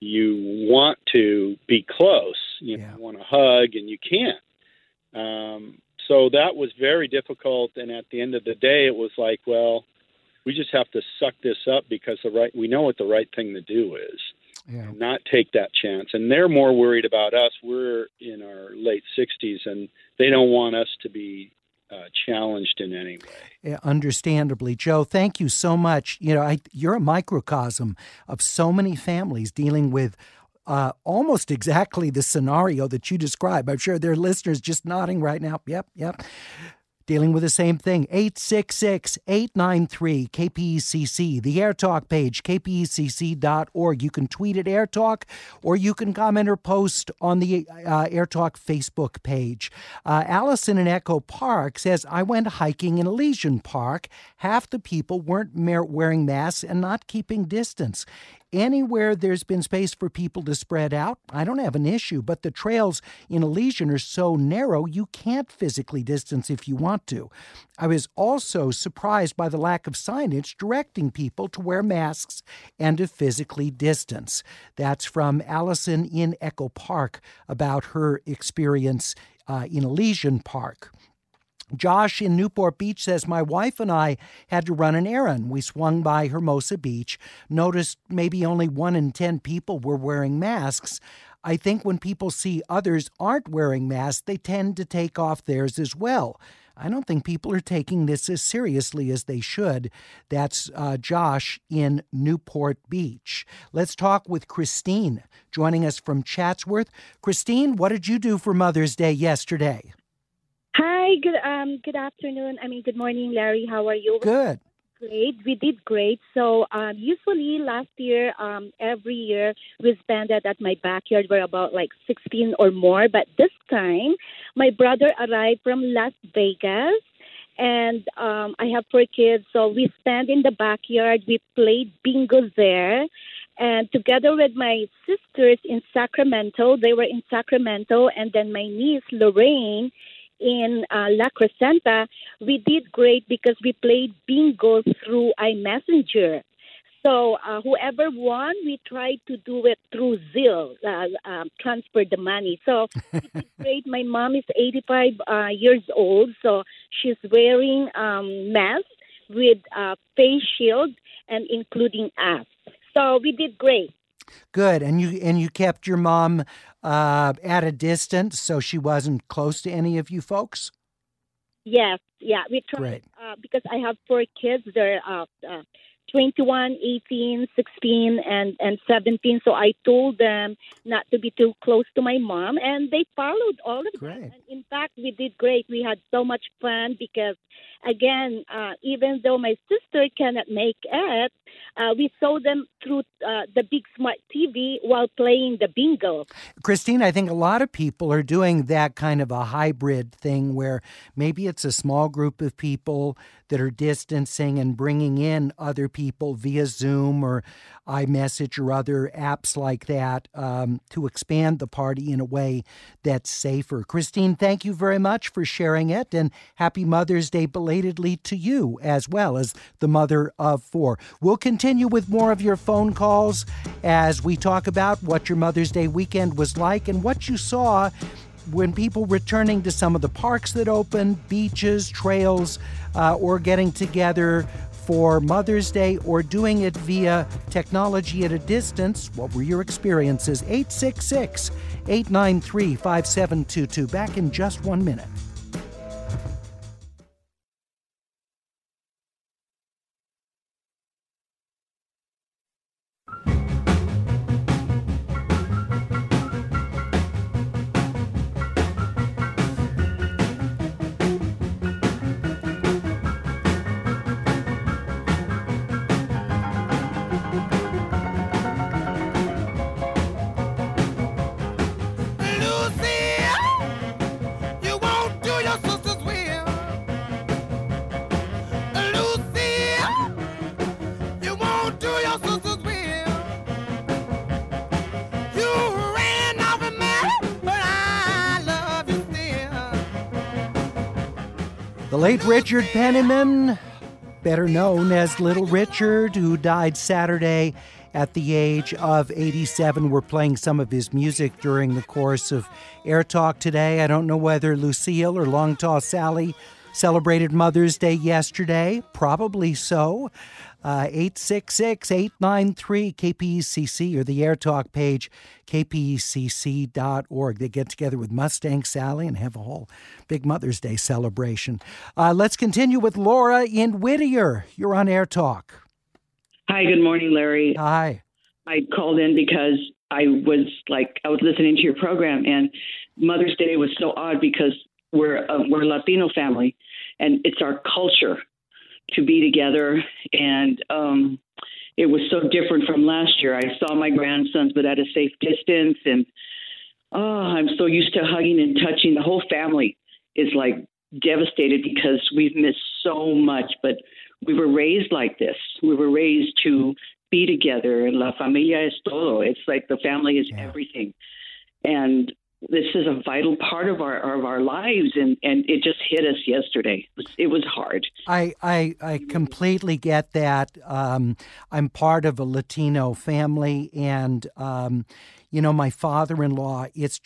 you want to be close. You want to hug, and you can't. So that was very difficult. And at the end of the day, it was like, well, we just have to suck this up because we know what the right thing to do is. Yeah. Not take that chance. And they're more worried about us. We're in our late 60s, and they don't want us to be challenged in any way. Yeah, understandably. Joe, thank you so much. You know, you're a microcosm of so many families dealing with almost exactly the scenario that you describe. I'm sure there are listeners just nodding right now. Yep, yep. Dealing with the same thing. 866-893-KPCC, the AirTalk page, kpecc.org. You can tweet at AirTalk, or you can comment or post on the AirTalk Facebook page. Allison in Echo Park says, I went hiking in Elysian Park. Half the people weren't wearing masks and not keeping distance. Anywhere there's been space for people to spread out, I don't have an issue, but the trails in Elysian are so narrow you can't physically distance if you want to. I was also surprised by the lack of signage directing people to wear masks and to physically distance. That's from Allison in Echo Park about her experience in Elysian Park. Josh in Newport Beach says, my wife and I had to run an errand. We swung by Hermosa Beach, noticed maybe only 1 in 10 people were wearing masks. I think when people see others aren't wearing masks, they tend to take off theirs as well. I don't think people are taking this as seriously as they should. That's Josh in Newport Beach. Let's talk with Christine, joining us from Chatsworth. Christine, what did you do for Mother's Day yesterday? Hi, good afternoon. I mean, good morning, Larry. How are you? Good. Great. We did great. So usually last year, every year, we spent it at my backyard. We're about like 16 or more. But this time, my brother arrived from Las Vegas, and I have 4 kids. So we spent in the backyard. We played bingo there. And together with my sisters in Sacramento, they were in Sacramento, and then my niece, Lorraine, in La Crescenta. We did great because we played bingo through iMessenger. So whoever won, we tried to do it through Zelle, transfer the money. So it did great. My mom is 85 years old, so she's wearing mask with face shield and including us. So we did great. Good. And you kept your mom at a distance, so she wasn't close to any of you folks? Yes. Yeah. We tried, because I have 4 kids. They're 21, 18, 16, and 17. So I told them not to be too close to my mom, and they followed all of that. And in fact, we did great. We had so much fun because, again, even though my sister cannot make it, we saw them through the big smart TV while playing the bingo. Christine, I think a lot of people are doing that kind of a hybrid thing where maybe it's a small group of people that are distancing and bringing in other people via Zoom or iMessage or other apps like that to expand the party in a way that's safer. Christine, thank you very much for sharing it, and happy Mother's Day belatedly to you as well as the mother of four. We'll continue with more of your phone calls as we talk about what your Mother's Day weekend was like and what you saw when people returning to some of the parks that opened, beaches, trails, or getting together for Mother's Day or doing it via technology at a distance. What were your experiences? 866-893-5722. Back in just 1 minute. The late Richard Penniman, better known as Little Richard, who died Saturday at the age of 87. We're playing some of his music during the course of Air Talk today. I don't know whether Lucille or Long Tall Sally celebrated Mother's Day yesterday. Probably so. 866-893-KPECC or the Air Talk page, kpecc.org. They get together with Mustang Sally and have a whole big Mother's Day celebration. Let's continue with Laura in Whittier. You're on Air Talk. Hi, good morning, Larry. Hi. I called in because I was listening to your program, and Mother's Day was so odd because we're a Latino family, and it's our culture to be together, and it was so different from last year. I saw my grandsons, but at a safe distance, and I'm so used to hugging and touching. The whole family is like devastated because we've missed so much, but we were raised like this. We were raised to be together, and la familia es todo. It's like the family is everything, and this is a vital part of our lives, and it just hit us yesterday. It was hard. I completely get that. I'm part of a Latino family, and my father-in-law, it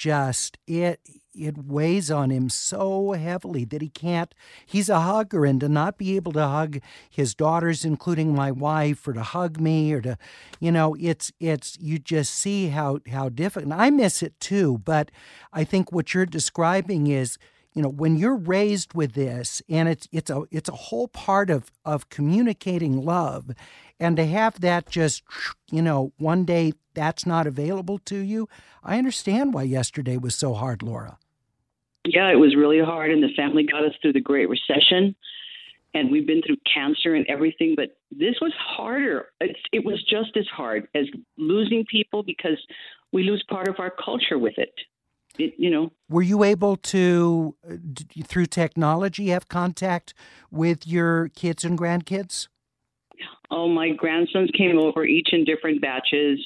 weighs on him so heavily that he can't. He's a hugger, and to not be able to hug his daughters, including my wife, or to hug me, or to, you just see how difficult. And I miss it too, but I think what you're describing is, when you're raised with this, and it's a whole part of communicating love, and to have that just, one day that's not available to you. I understand why yesterday was so hard, Laura. Yeah, it was really hard, and the family got us through the Great Recession, and we've been through cancer and everything, but this was harder. It was just as hard as losing people because we lose part of our culture with it. Were you able to, through technology, have contact with your kids and grandkids? Oh, my grandsons came over, each in different batches.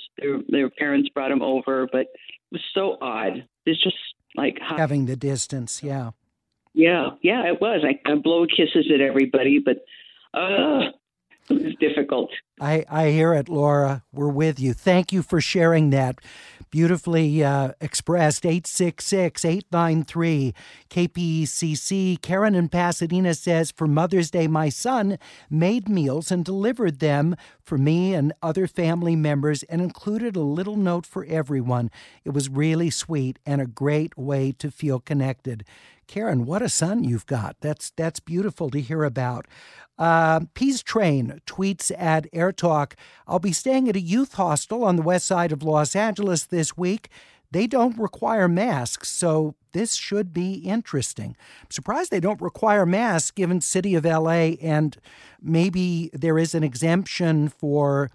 Their parents brought them over, but it was so odd. It's just like having the distance. Yeah. Yeah. Yeah, it was. I blow kisses at everybody, but it was difficult. I hear it, Laura. We're with you. Thank you for sharing that. Beautifully expressed. 866-893-KPECC. Karen in Pasadena says, for Mother's Day, my son made meals and delivered them for me and other family members and included a little note for everyone. It was really sweet and a great way to feel connected. Karen, what a son you've got. That's beautiful to hear about. Pease Train tweets at AirTalk, I'll be staying at a youth hostel on the west side of Los Angeles this week. They don't require masks, so this should be interesting. I'm surprised they don't require masks given city of L.A., and maybe there is an exemption for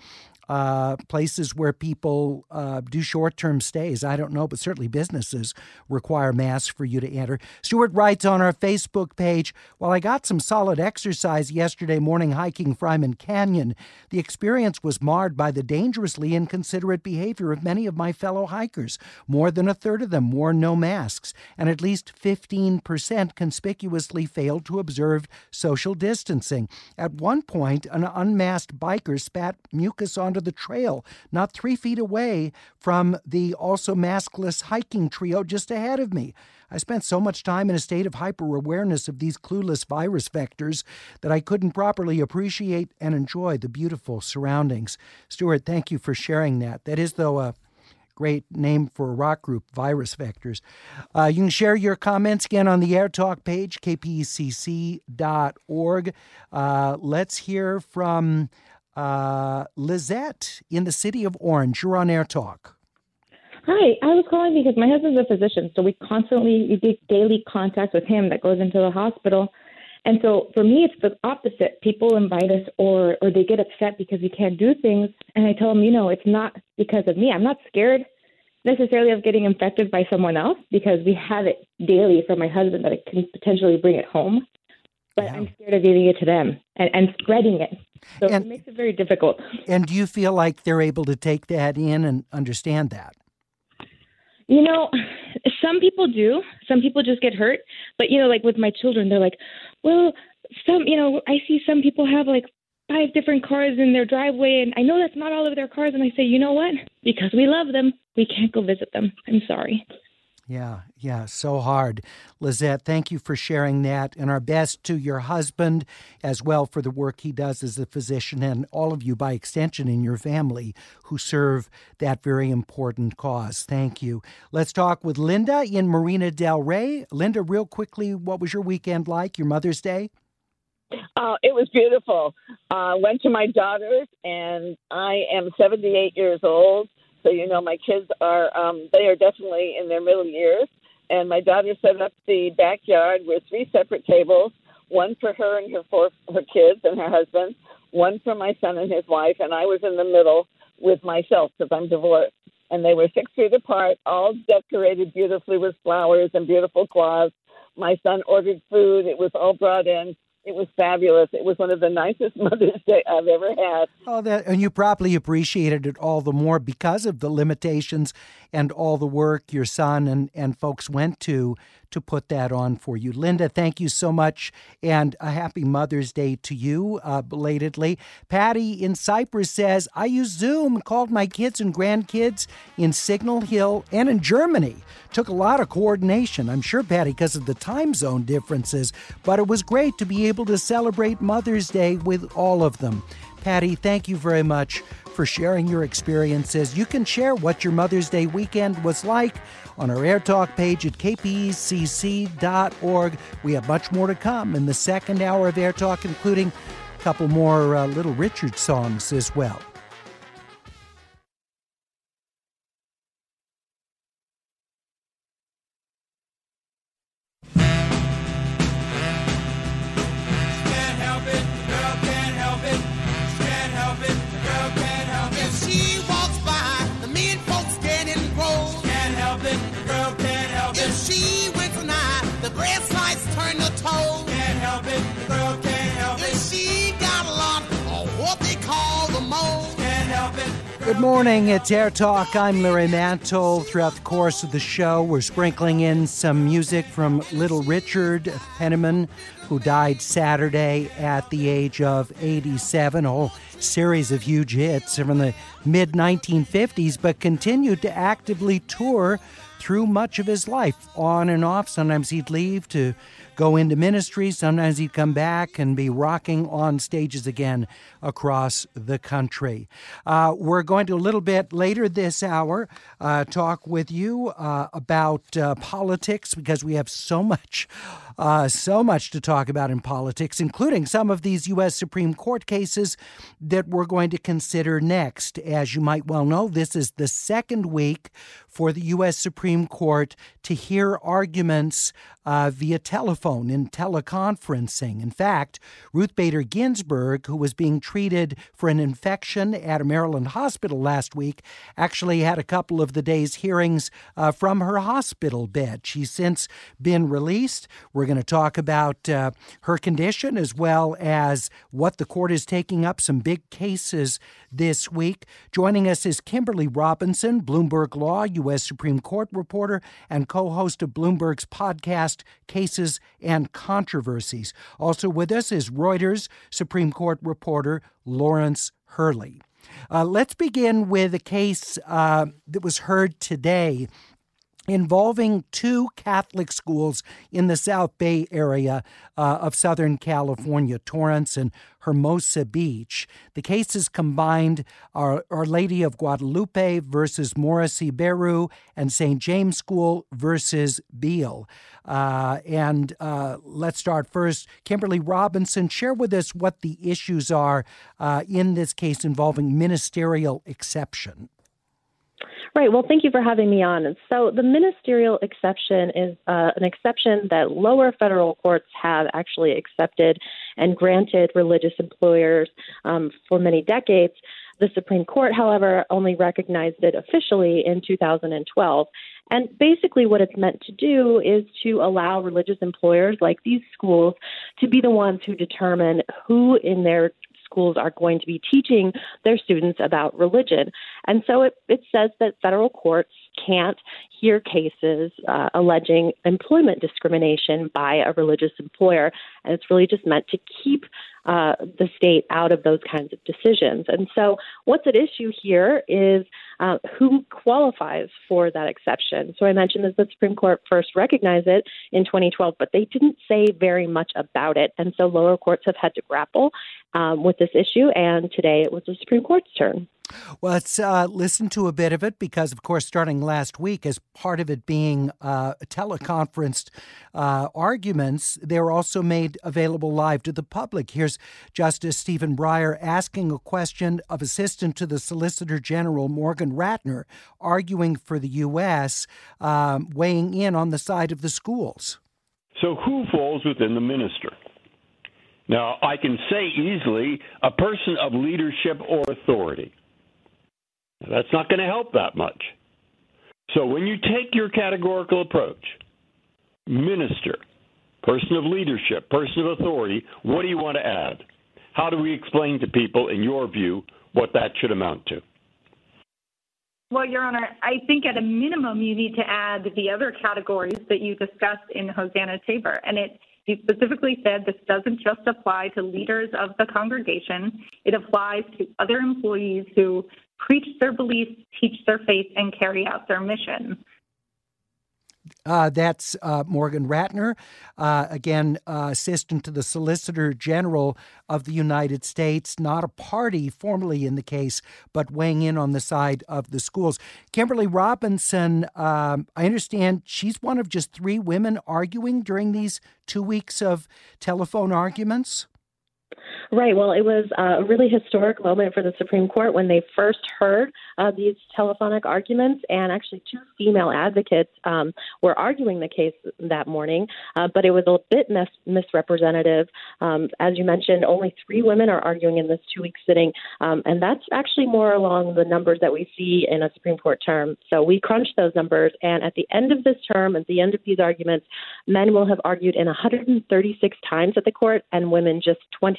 places where people do short-term stays. I don't know, but certainly businesses require masks for you to enter. Stuart writes on our Facebook page, while I got some solid exercise yesterday morning hiking Fryman Canyon, the experience was marred by the dangerously inconsiderate behavior of many of my fellow hikers. More than a third of them wore no masks, and at least 15% conspicuously failed to observe social distancing. At one point, an unmasked biker spat mucus onto the trail, not 3 feet away from the also maskless hiking trio just ahead of me. I spent so much time in a state of hyper-awareness of these clueless virus vectors that I couldn't properly appreciate and enjoy the beautiful surroundings. Stuart, thank you for sharing that. That is, though, a great name for a rock group, Virus Vectors. You can share your comments again on the AirTalk page, kpcc.org. Let's hear from Lizette in the city of Orange. You're on AirTalk. Hi, I was calling because my husband's a physician, so we get daily contact with him that goes into the hospital. And so for me, it's the opposite. People invite us or they get upset because we can't do things. And I tell them, you know, it's not because of me. I'm not scared necessarily of getting infected by someone else because we have it daily from my husband that I can potentially bring it home. But yeah, I'm scared of giving it to them and spreading it. So it makes it very difficult. And do you feel like they're able to take that in and understand that? You know, some people do. Some people just get hurt. But, you know, like with my children, they're like, well, I see some people have like 5 different cars in their driveway. And I know that's not all of their cars. And I say, you know what? Because we love them, we can't go visit them. I'm sorry. Yeah, so hard. Lizette, thank you for sharing that, and our best to your husband as well for the work he does as a physician, and all of you by extension in your family who serve that very important cause. Thank you. Let's talk with Linda in Marina Del Rey. Linda, real quickly, what was your weekend like, your Mother's Day? It was beautiful. Went to my daughter's, and I am 78 years old. So, you know, my kids are, they are definitely in their middle years. And my daughter set up the backyard with 3 separate tables, one for her and her kids and her husband, one for my son and his wife. And I was in the middle with myself because I'm divorced. And they were 6 feet apart, all decorated beautifully with flowers and beautiful cloths. My son ordered food. It was all brought in. It was fabulous. It was one of the nicest Mother's Day I've ever had. Oh, and you probably appreciated it all the more because of the limitations and all the work your son and folks went to put that on for you. Linda, thank you so much, and a happy Mother's Day to you, belatedly. Patty in Cyprus says, I used Zoom, called my kids and grandkids in Signal Hill and in Germany. Took a lot of coordination, I'm sure, Patty, because of the time zone differences, but it was great to be able to celebrate Mother's Day with all of them. Patty, thank you very much for sharing your experiences. You can share what your Mother's Day weekend was like on our AirTalk page at kpcc.org. We have much more to come in the second hour of AirTalk, including a couple more Little Richard songs as well. Good morning. It's Air Talk. I'm Larry Mantle. Throughout the course of the show, we're sprinkling in some music from Little Richard Penniman, who died Saturday at the age of 87. A whole series of huge hits from the mid-1950s, but continued to actively tour through much of his life, on and off. Sometimes he'd leave to go into ministry. Sometimes he'd come back and be rocking on stages again across the country. We're going to a little bit later this hour talk with you about politics, because we have so much to talk about in politics, including some of these U.S. Supreme Court cases that we're going to consider next. As you might well know, this is the second week for the U.S. Supreme Court to hear arguments via telephone and teleconferencing. In fact, Ruth Bader Ginsburg, who was being treated for an infection at a Maryland hospital last week, actually had a couple of the day's hearings from her hospital bed. She's since been released. We're going to talk about her condition as well as what the court is taking up, some big cases this week. Joining us is Kimberly Robinson, Bloomberg Law, U.S. Supreme Court reporter and co-host of Bloomberg's podcast, Cases and Controversies. Also with us is Reuters Supreme Court reporter Lawrence Hurley. Let's begin with a case that was heard today involving two Catholic schools in the South Bay area of Southern California, Torrance and Hermosa Beach. The cases combined are Our Lady of Guadalupe versus Morris Iberu and St. James School versus Beale. Let's start first. Kimberly Robinson, share with us what the issues are in this case involving ministerial exception. Right. Well, thank you for having me on. So the ministerial exception is an exception that lower federal courts have actually accepted and granted religious employers for many decades. The Supreme Court, however, only recognized it officially in 2012. And basically what it's meant to do is to allow religious employers like these schools to be the ones who determine who in their schools are going to be teaching their students about religion. And so it says that federal courts can't hear cases alleging employment discrimination by a religious employer. And it's really just meant to keep the state out of those kinds of decisions. And so what's at issue here is who qualifies for that exception. So I mentioned that the Supreme Court first recognized it in 2012, but they didn't say very much about it. And so lower courts have had to grapple with this issue. And today it was the Supreme Court's turn. Well, let's listen to a bit of it because, of course, starting last week, as part of it being teleconferenced arguments, they were also made available live to the public. Here's Justice Stephen Breyer asking a question of Assistant to the Solicitor General Morgan Ratner, arguing for the U.S., weighing in on the side of the schools. So who falls within the minister? Now, I can say easily a person of leadership or authority. That's not going to help that much. So when you take your categorical approach, minister, person of leadership, person of authority, what do you want to add? How do we explain to people, in your view, what that should amount to? Well, Your Honor, I think at a minimum you need to add the other categories that you discussed in Hosanna-Tabor. And you specifically said this doesn't just apply to leaders of the congregation. It applies to other employees who preach their beliefs, teach their faith, and carry out their mission. That's Morgan Ratner, again, assistant to the Solicitor General of the United States, not a party formally in the case, but weighing in on the side of the schools. Kimberly Robinson, I understand she's one of just three women arguing during these 2 weeks of telephone arguments. Right. Well, it was a really historic moment for the Supreme Court when they first heard these telephonic arguments, and actually two female advocates were arguing the case that morning, but it was a bit misrepresentative. As you mentioned, only three women are arguing in this two-week sitting, and that's actually more along the numbers that we see in a Supreme Court term. So we crunched those numbers, and at the end of this term, at the end of these arguments, men will have argued in 136 times at the court and women just 20.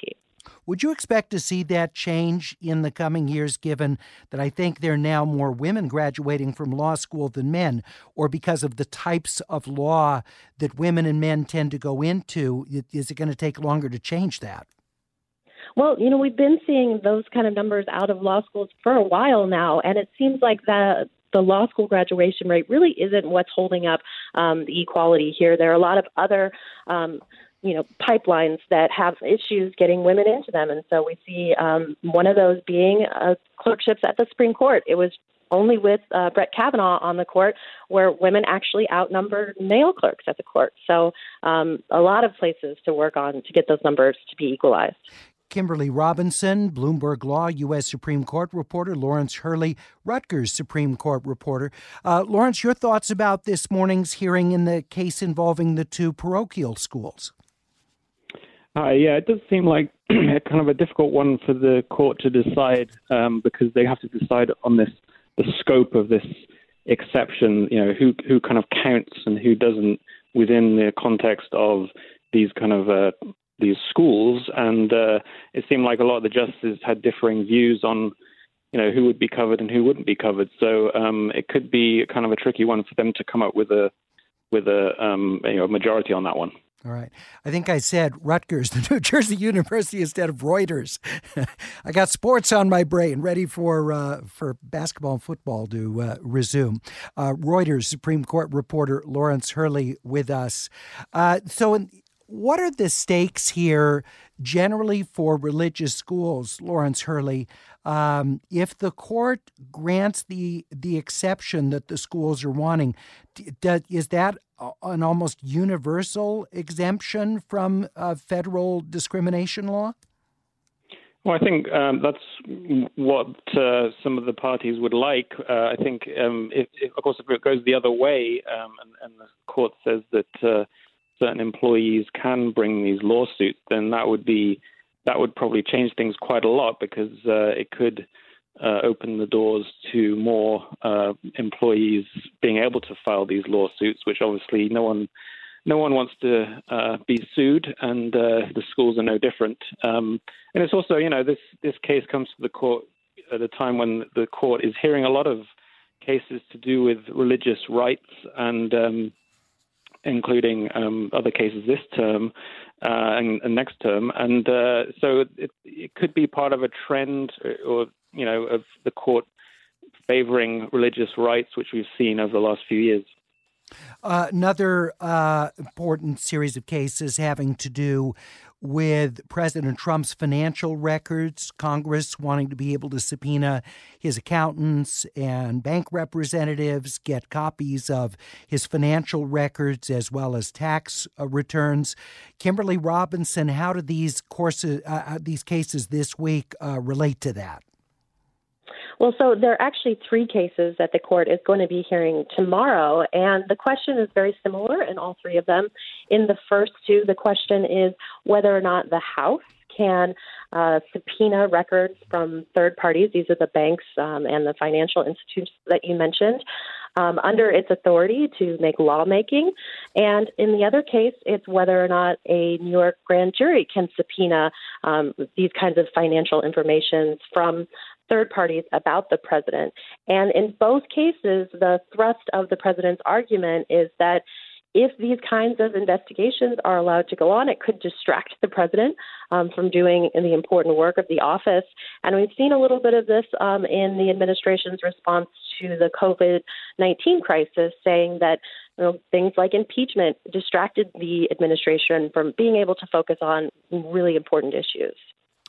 Would you expect to see that change in the coming years, given that I think there are now more women graduating from law school than men, or because of the types of law that women and men tend to go into? Is it going to take longer to change that? Well, you know, we've been seeing those kind of numbers out of law schools for a while now, and it seems like that the law school graduation rate really isn't what's holding up the equality here. There are a lot of other pipelines that have issues getting women into them. And so we see one of those being clerkships at the Supreme Court. It was only with Brett Kavanaugh on the court where women actually outnumbered male clerks at the court. So a lot of places to work on to get those numbers to be equalized. Kimberly Robinson, Bloomberg Law, U.S. Supreme Court reporter. Lawrence Hurley, Rutgers Supreme Court reporter. Lawrence, your thoughts about this morning's hearing in the case involving the two parochial schools? Yeah, it does seem like kind of a difficult one for the court to decide because they have to decide on this, the scope of this exception, you know, who kind of counts and who doesn't within the context of these kind of these schools. And it seemed like a lot of the justices had differing views on, you know, who would be covered and who wouldn't be covered. So it could be kind of a tricky one for them to come up with a majority on that one. All right. I think I said Rutgers, the New Jersey University, instead of Reuters. I got sports on my brain, ready for basketball and football to resume. Reuters Supreme Court reporter Lawrence Hurley with us. What are the stakes here generally for religious schools, Lawrence Hurley? If the court grants the exception that the schools are wanting, is that an almost universal exemption from federal discrimination law? Well, I think that's what some of the parties would like. I think, if it goes the other way and the court says that certain employees can bring these lawsuits, then that would probably change things quite a lot, because it could open the doors to more employees being able to file these lawsuits, which obviously no one wants to be sued, and the schools are no different. And it's also, this case comes to the court at a time when the court is hearing a lot of cases to do with religious rights and including other cases this term and next term. And so it could be part of a trend of the court favoring religious rights, which we've seen over the last few years. Another important series of cases having to do with President Trump's financial records, Congress wanting to be able to subpoena his accountants and bank representatives, get copies of his financial records as well as tax returns. Kimberly Robinson, how do these cases this week relate to that? Well, so there are actually three cases that the court is going to be hearing tomorrow, and the question is very similar in all three of them. In the first two, the question is whether or not the House can subpoena records from third parties. These are the banks and the financial institutions that you mentioned, under its authority to make lawmaking. And in the other case, it's whether or not a New York grand jury can subpoena these kinds of financial information from third parties about the president. And in both cases, the thrust of the president's argument is that if these kinds of investigations are allowed to go on, it could distract the president from doing the important work of the office. And we've seen a little bit of this in the administration's response to the COVID-19 crisis, saying that things like impeachment distracted the administration from being able to focus on really important issues.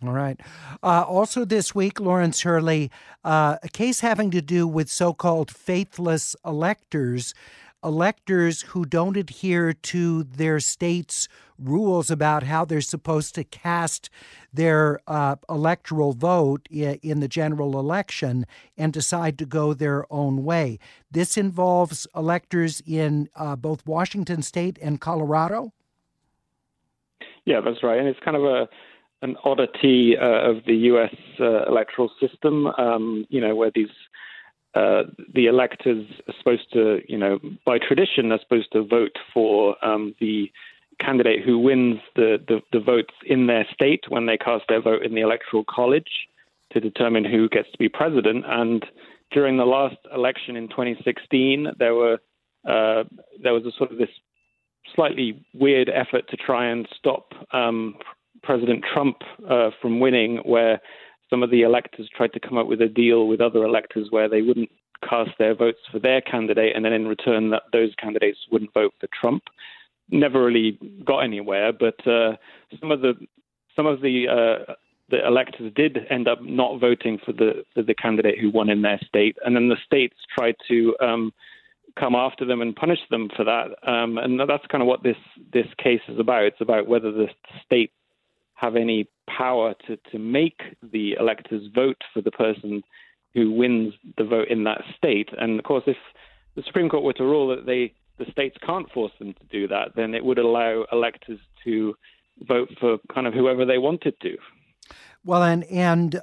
All right. Also this week, Lawrence Hurley, a case having to do with so-called faithless electors who don't adhere to their state's rules about how they're supposed to cast their electoral vote in the general election and decide to go their own way. This involves electors in both Washington State and Colorado? Yeah, that's right. And it's kind of an oddity of the U.S. Electoral system, where these the electors are supposed to, by tradition, are supposed to vote for the candidate who wins the votes in their state when they cast their vote in the Electoral College to determine who gets to be president. And during the last election in 2016, there was a sort of this slightly weird effort to try and stop President Trump from winning, where some of the electors tried to come up with a deal with other electors where they wouldn't cast their votes for their candidate, and then in return that those candidates wouldn't vote for Trump. Never really got anywhere, but some of the electors did end up not voting for the candidate who won in their state, and then the states tried to come after them and punish them for that. And that's kind of what this case is about. It's about whether the state have any power to make the electors vote for the person who wins the vote in that state. And of course, if the Supreme Court were to rule that the states can't force them to do that, then it would allow electors to vote for kind of whoever they wanted to. Well, and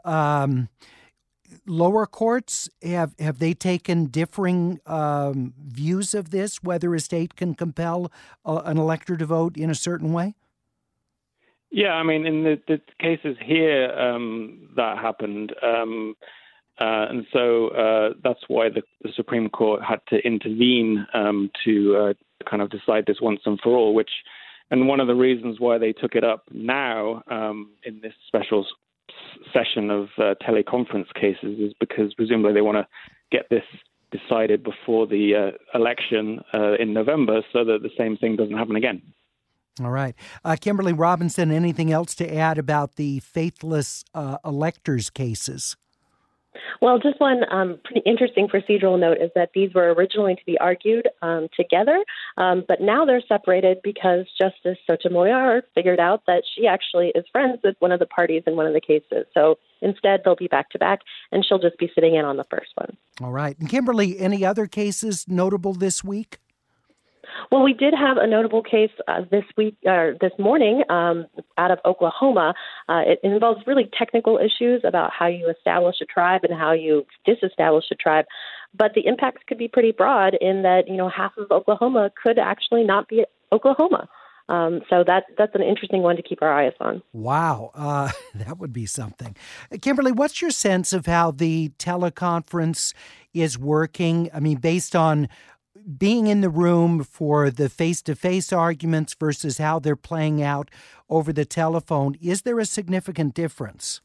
lower courts, have they taken differing views of this, whether a state can compel an elector to vote in a certain way? Yeah, I mean, in the cases here, that happened. And so that's why the Supreme Court had to intervene to kind of decide this once and for all, which, and one of the reasons why they took it up now in this special session of teleconference cases is because presumably they want to get this decided before the election in November so that the same thing doesn't happen again. All right. Kimberly Robinson, anything else to add about the faithless electors cases? Well, just one pretty interesting procedural note is that these were originally to be argued together, but now they're separated because Justice Sotomayor figured out that she actually is friends with one of the parties in one of the cases. So instead, they'll be back-to-back, and she'll just be sitting in on the first one. All right. And Kimberly, any other cases notable this week? Well, we did have a notable case this morning out of Oklahoma. It involves really technical issues about how you establish a tribe and how you disestablish a tribe. But the impacts could be pretty broad in that, you know, half of Oklahoma could actually not be Oklahoma. So that's an interesting one to keep our eyes on. Wow. That would be something. Kimberly, what's your sense of how the teleconference is working? I mean, based on being in the room for the face-to-face arguments versus how they're playing out over the telephone, is there a significant difference?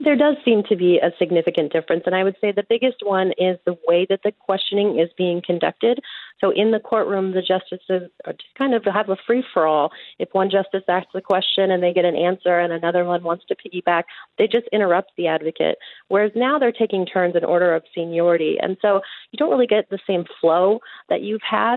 There does seem to be a significant difference, and I would say the biggest one is the way that the questioning is being conducted. So in the courtroom, the justices are just kind of have a free-for-all. If one justice asks a question and they get an answer and another one wants to piggyback, they just interrupt the advocate, whereas now they're taking turns in order of seniority. And so you don't really get the same flow that you've had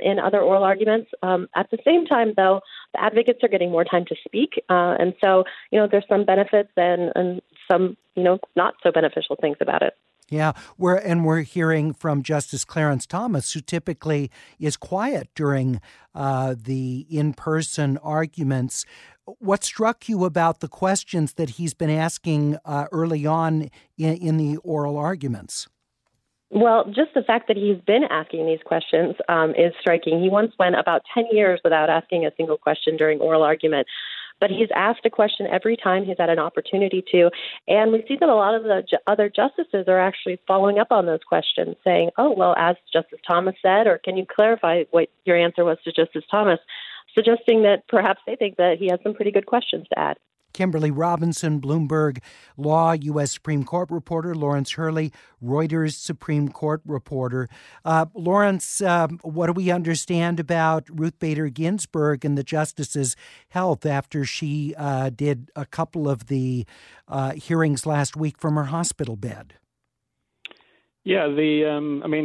in other oral arguments. At the same time, though, the advocates are getting more time to speak. And so, you know, there's some benefits and some, you know, not so beneficial things about it. Yeah, we're hearing from Justice Clarence Thomas, who typically is quiet during the in-person arguments. What struck you about the questions that he's been asking early on in the oral arguments? Well, just the fact that he's been asking these questions is striking. He once went about 10 years without asking a single question during oral argument. But he's asked a question every time he's had an opportunity to. And we see that a lot of the other justices are actually following up on those questions, saying, oh, well, as Justice Thomas said, or can you clarify what your answer was to Justice Thomas, suggesting that perhaps they think that he has some pretty good questions to add. Kimberly Robinson, Bloomberg Law, U.S. Supreme Court reporter. Lawrence Hurley, Reuters Supreme Court reporter. Lawrence, what do we understand about Ruth Bader Ginsburg and the justice's health after she did a couple of the hearings last week from her hospital bed? Yeah,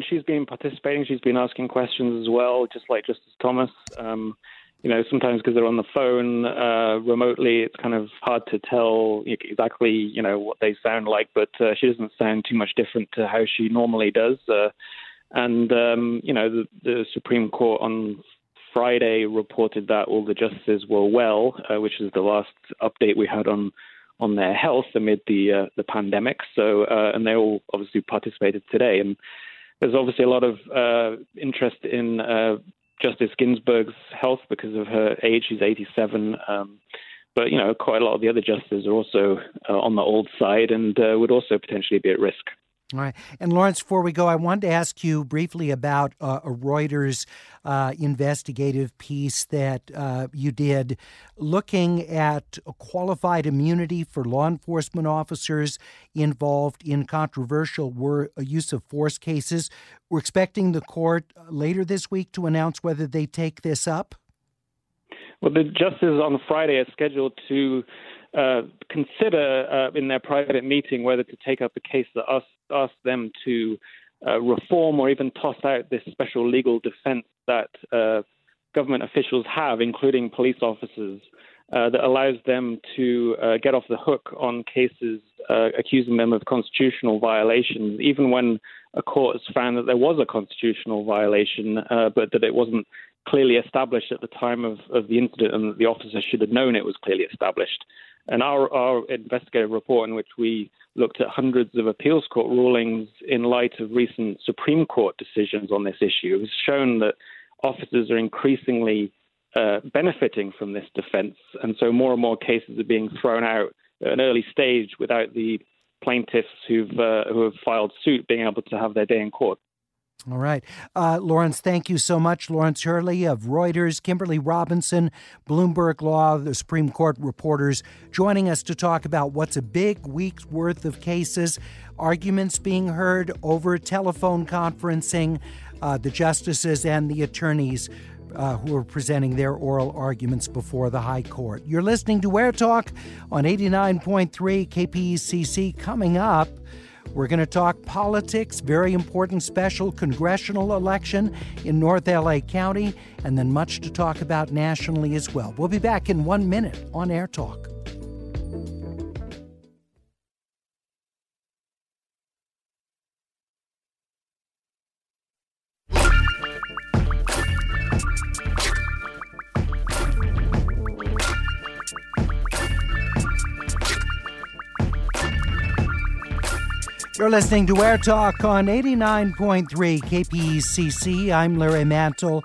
she's been participating. She's been asking questions as well, just like Justice Thomas. You know, sometimes because they're on the phone remotely, it's kind of hard to tell exactly, you know, what they sound like. But she doesn't sound too much different to how she normally does. The Supreme Court on Friday reported that all the justices were well, which is the last update we had on their health amid the pandemic. So and they all obviously participated today. And there's obviously a lot of interest in Justice Ginsburg's health because of her age. She's 87. But, you know, quite a lot of the other justices are also on the old side and would also potentially be at risk. All right. And Lawrence, before we go, I wanted to ask you briefly about a Reuters investigative piece that you did looking at qualified immunity for law enforcement officers involved in controversial use of force cases. We're expecting the court later this week to announce whether they take this up. Well, the justices on Friday are scheduled to consider in their private meeting whether to take up a case that asks them to reform or even toss out this special legal defense that government officials have, including police officers, that allows them to get off the hook on cases accusing them of constitutional violations, even when a court has found that there was a constitutional violation, but that it wasn't clearly established at the time of the incident, and the officer should have known it was clearly established. And our investigative report, in which we looked at hundreds of appeals court rulings in light of recent Supreme Court decisions on this issue, has shown that officers are increasingly benefiting from this defense. And so more and more cases are being thrown out at an early stage without the plaintiffs who have filed suit being able to have their day in court. All right. Lawrence, thank you so much. Lawrence Hurley of Reuters, Kimberly Robinson, Bloomberg Law, the Supreme Court reporters, joining us to talk about what's a big week's worth of cases, arguments being heard over telephone conferencing, the justices and the attorneys who are presenting their oral arguments before the high court. You're listening to Where Talk on 89.3 KPCC. Coming up, we're going to talk politics, very important special congressional election in North LA County, and then much to talk about nationally as well. We'll be back in 1 minute on Air Talk. You're listening to Air Talk on 89.3 KPCC. I'm Larry Mantle.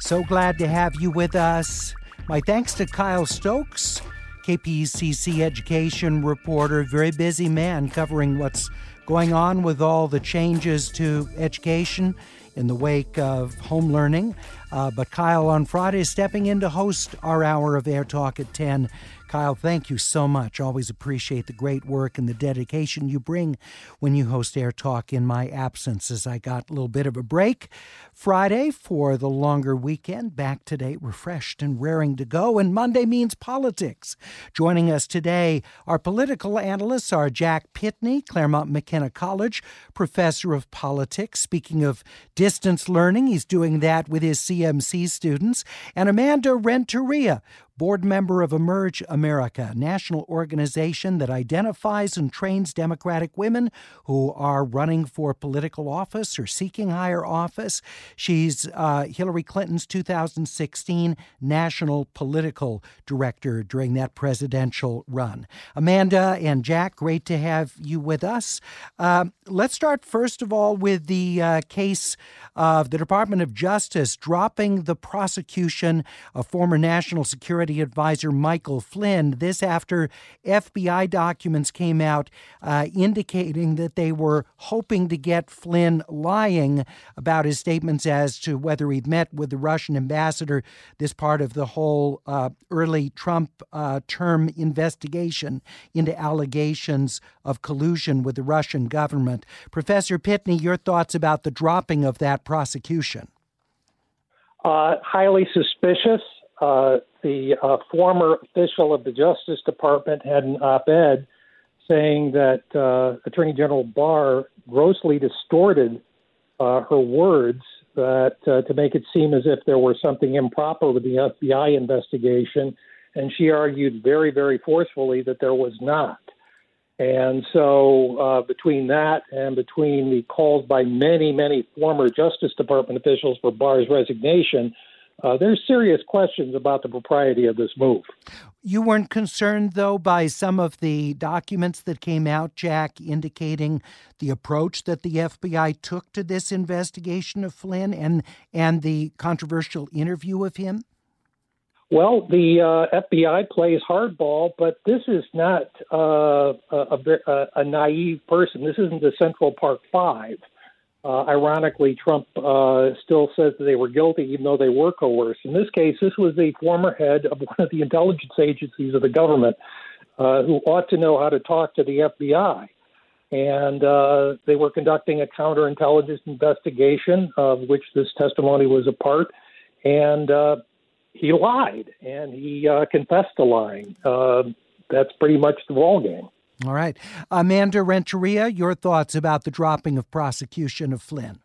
So glad to have you with us. My thanks to Kyle Stokes, KPCC education reporter, very busy man covering what's going on with all the changes to education in the wake of home learning. But Kyle on Friday is stepping in to host our hour of Air Talk at 10. Kyle, thank you so much. Always appreciate the great work and the dedication you bring when you host Air Talk in my absence, as I got a little bit of a break Friday for the longer weekend. Back today, refreshed and raring to go. And Monday means politics. Joining us today, our political analysts are Jack Pitney, Claremont McKenna College, professor of politics. Speaking of distance learning, he's doing that with his CMC students. And Amanda Renteria, board member of Emerge America, a national organization that identifies and trains Democratic women who are running for political office or seeking higher office. She's Hillary Clinton's 2016 national political director during that presidential run. Amanda and Jack, great to have you with us. Let's start, first of all, with the case of the Department of Justice dropping the prosecution of former National Security Advisor Michael Flynn. This after FBI documents came out indicating that they were hoping to get Flynn lying about his statements as to whether he'd met with the Russian ambassador, this part of the whole early Trump term investigation into allegations of collusion with the Russian government. Professor Pitney, your thoughts about the dropping of that prosecution? Highly suspicious. The former official of the Justice Department had an op-ed saying that Attorney General Barr grossly distorted her words that, to make it seem as if there were something improper with the FBI investigation. And she argued very, very forcefully that there was not. And so between that and between the calls by many, many former Justice Department officials for Barr's resignation, there's serious questions about the propriety of this move. You weren't concerned, though, by some of the documents that came out, Jack, indicating the approach that the FBI took to this investigation of Flynn and the controversial interview of him? Well, the FBI plays hardball, but this is not a naive person. This isn't the Central Park Five. Ironically, Trump still says that they were guilty, even though they were coerced. In this case, this was the former head of one of the intelligence agencies of the government who ought to know how to talk to the FBI. And they were conducting a counterintelligence investigation, of which this testimony was a part. And he lied, and he confessed to lying. That's pretty much the ballgame. All right. Amanda Renteria, your thoughts about the dropping of prosecution of Flynn?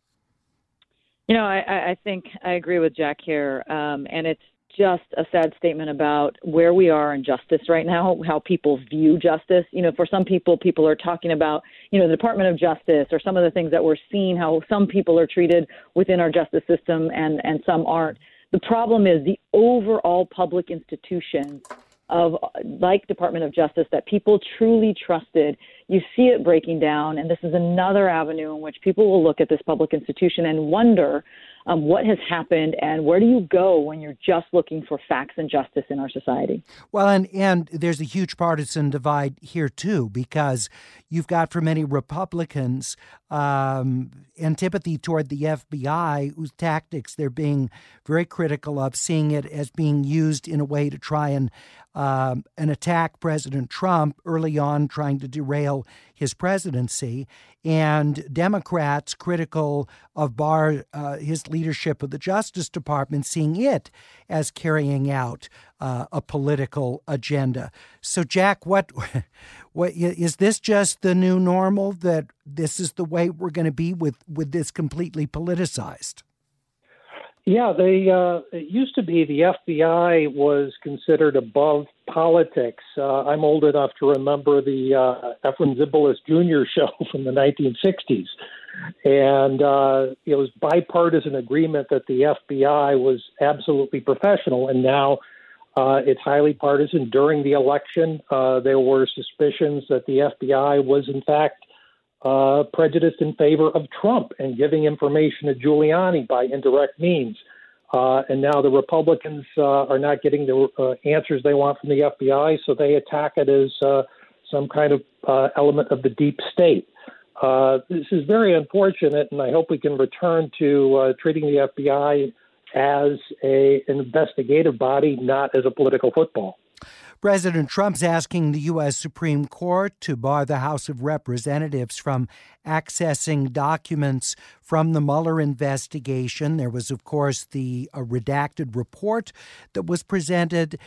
You know, I think I agree with Jack here. And it's just a sad statement about where we are in justice right now, how people view justice. You know, for some people, people are talking about, you know, the Department of Justice or some of the things that we're seeing, how some people are treated within our justice system and some aren't. The problem is the overall public institution of like Department of Justice that people truly trusted. You see it breaking down, and this is another avenue in which people will look at this public institution and wonder what has happened and where do you go when you're just looking for facts and justice in our society. Well, and there's a huge partisan divide here, too, because you've got for many Republicans antipathy toward the FBI, whose tactics they're being very critical of, seeing it as being used in a way to try and attack President Trump early on, trying to derail his presidency, and Democrats critical of Barr, his leadership of the Justice Department, seeing it as carrying out a political agenda. So, Jack, what is this just the new normal, that this is the way we're going to be with this completely politicized? Yeah, it used to be the FBI was considered above politics. I'm old enough to remember the Ephraim Zimbalist Jr. show from the 1960s. And it was bipartisan agreement that the FBI was absolutely professional. And now it's highly partisan. During the election, there were suspicions that the FBI was, in fact, prejudiced in favor of Trump and giving information to Giuliani by indirect means. And now the Republicans are not getting the answers they want from the FBI, so they attack it as some kind of element of the deep state. This is very unfortunate, and I hope we can return to treating the FBI as an investigative body, not as a political football. President Trump's asking the U.S. Supreme Court to bar the House of Representatives from accessing documents from the Mueller investigation. There was, of course, the redacted report that was presented.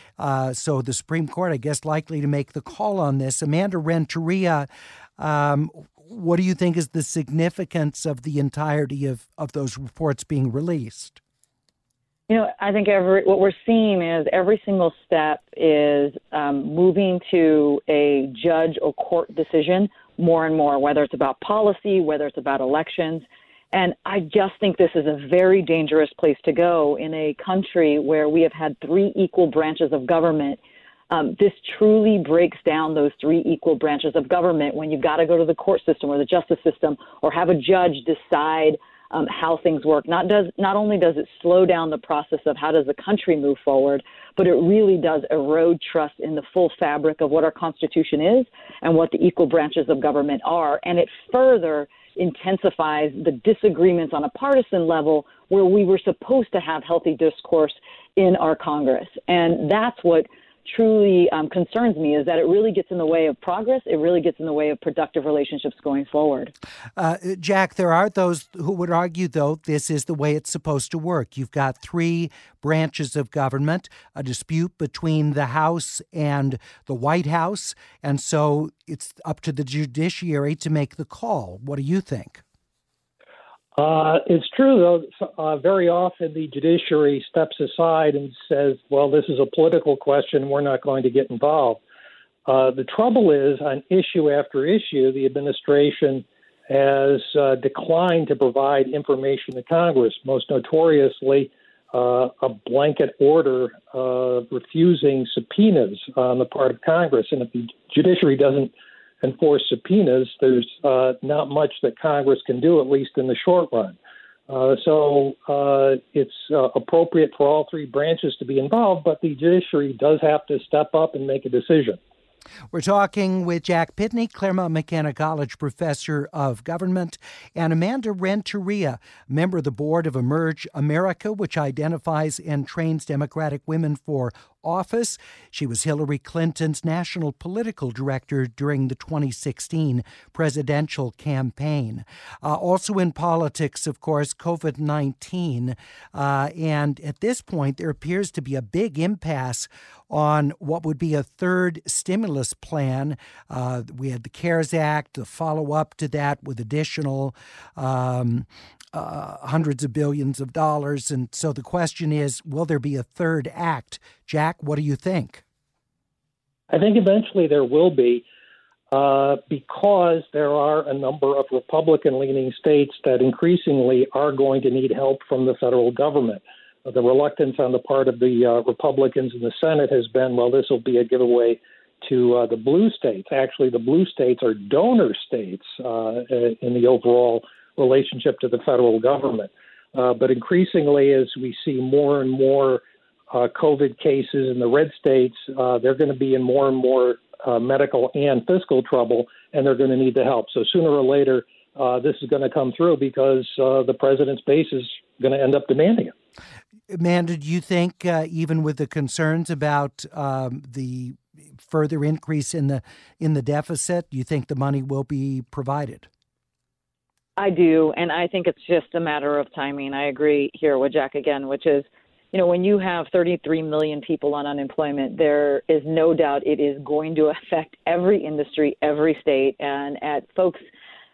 So the Supreme Court, I guess, likely to make the call on this. Amanda Renteria, what do you think is the significance of the entirety of those reports being released? You know, I think what we're seeing is every single step is moving to a judge or court decision more and more, whether it's about policy, whether it's about elections. And I just think this is a very dangerous place to go in a country where we have had three equal branches of government. This truly breaks down those three equal branches of government when you've got to go to the court system or the justice system or have a judge decide how things work. Not only does it slow down the process of how does the country move forward, but it really does erode trust in the full fabric of what our Constitution is and what the equal branches of government are. And it further intensifies the disagreements on a partisan level where we were supposed to have healthy discourse in our Congress. And that's what truly concerns me, is that it really gets in the way of progress. It really gets in the way of productive relationships going forward. Jack, there are those who would argue, though, this is the way it's supposed to work. You've got three branches of government, a dispute between the House and the White House, and so it's up to the judiciary to make the call. What do you think? It's true, though, very often the judiciary steps aside and says, well, this is a political question. We're not going to get involved. The trouble is, on issue after issue, the administration has declined to provide information to Congress, most notoriously a blanket order refusing subpoenas on the part of Congress. And if the judiciary doesn't enforce subpoenas, there's not much that Congress can do, at least in the short run. So it's appropriate for all three branches to be involved, but the judiciary does have to step up and make a decision. We're talking with Jack Pitney, Claremont McKenna College professor of government, and Amanda Renteria, member of the board of Emerge America, which identifies and trains Democratic women for office. She was Hillary Clinton's national political director during the 2016 presidential campaign. Also in politics, of course, COVID-19. And at this point, there appears to be a big impasse on what would be a third stimulus plan. We had the CARES Act, the follow-up to that with additional hundreds of billions of dollars. And so the question is, will there be a third act? Jack, what do you think? I think eventually there will be, because there are a number of Republican-leaning states that increasingly are going to need help from the federal government. The reluctance on the part of the Republicans in the Senate has been, well, this will be a giveaway to the blue states. Actually, the blue states are donor states in the overall relationship to the federal government. But increasingly, as we see more and more COVID cases in the red states, they're going to be in more and more medical and fiscal trouble, and they're going to need the help. So sooner or later, this is going to come through because the president's base is going to end up demanding it. Amanda, do you think, even with the concerns about the further increase in the deficit, do you think the money will be provided? I do, and I think it's just a matter of timing. I agree here with Jack again, which is, you know, when you have 33 million people on unemployment, there is no doubt it is going to affect every industry, every state, and at folks,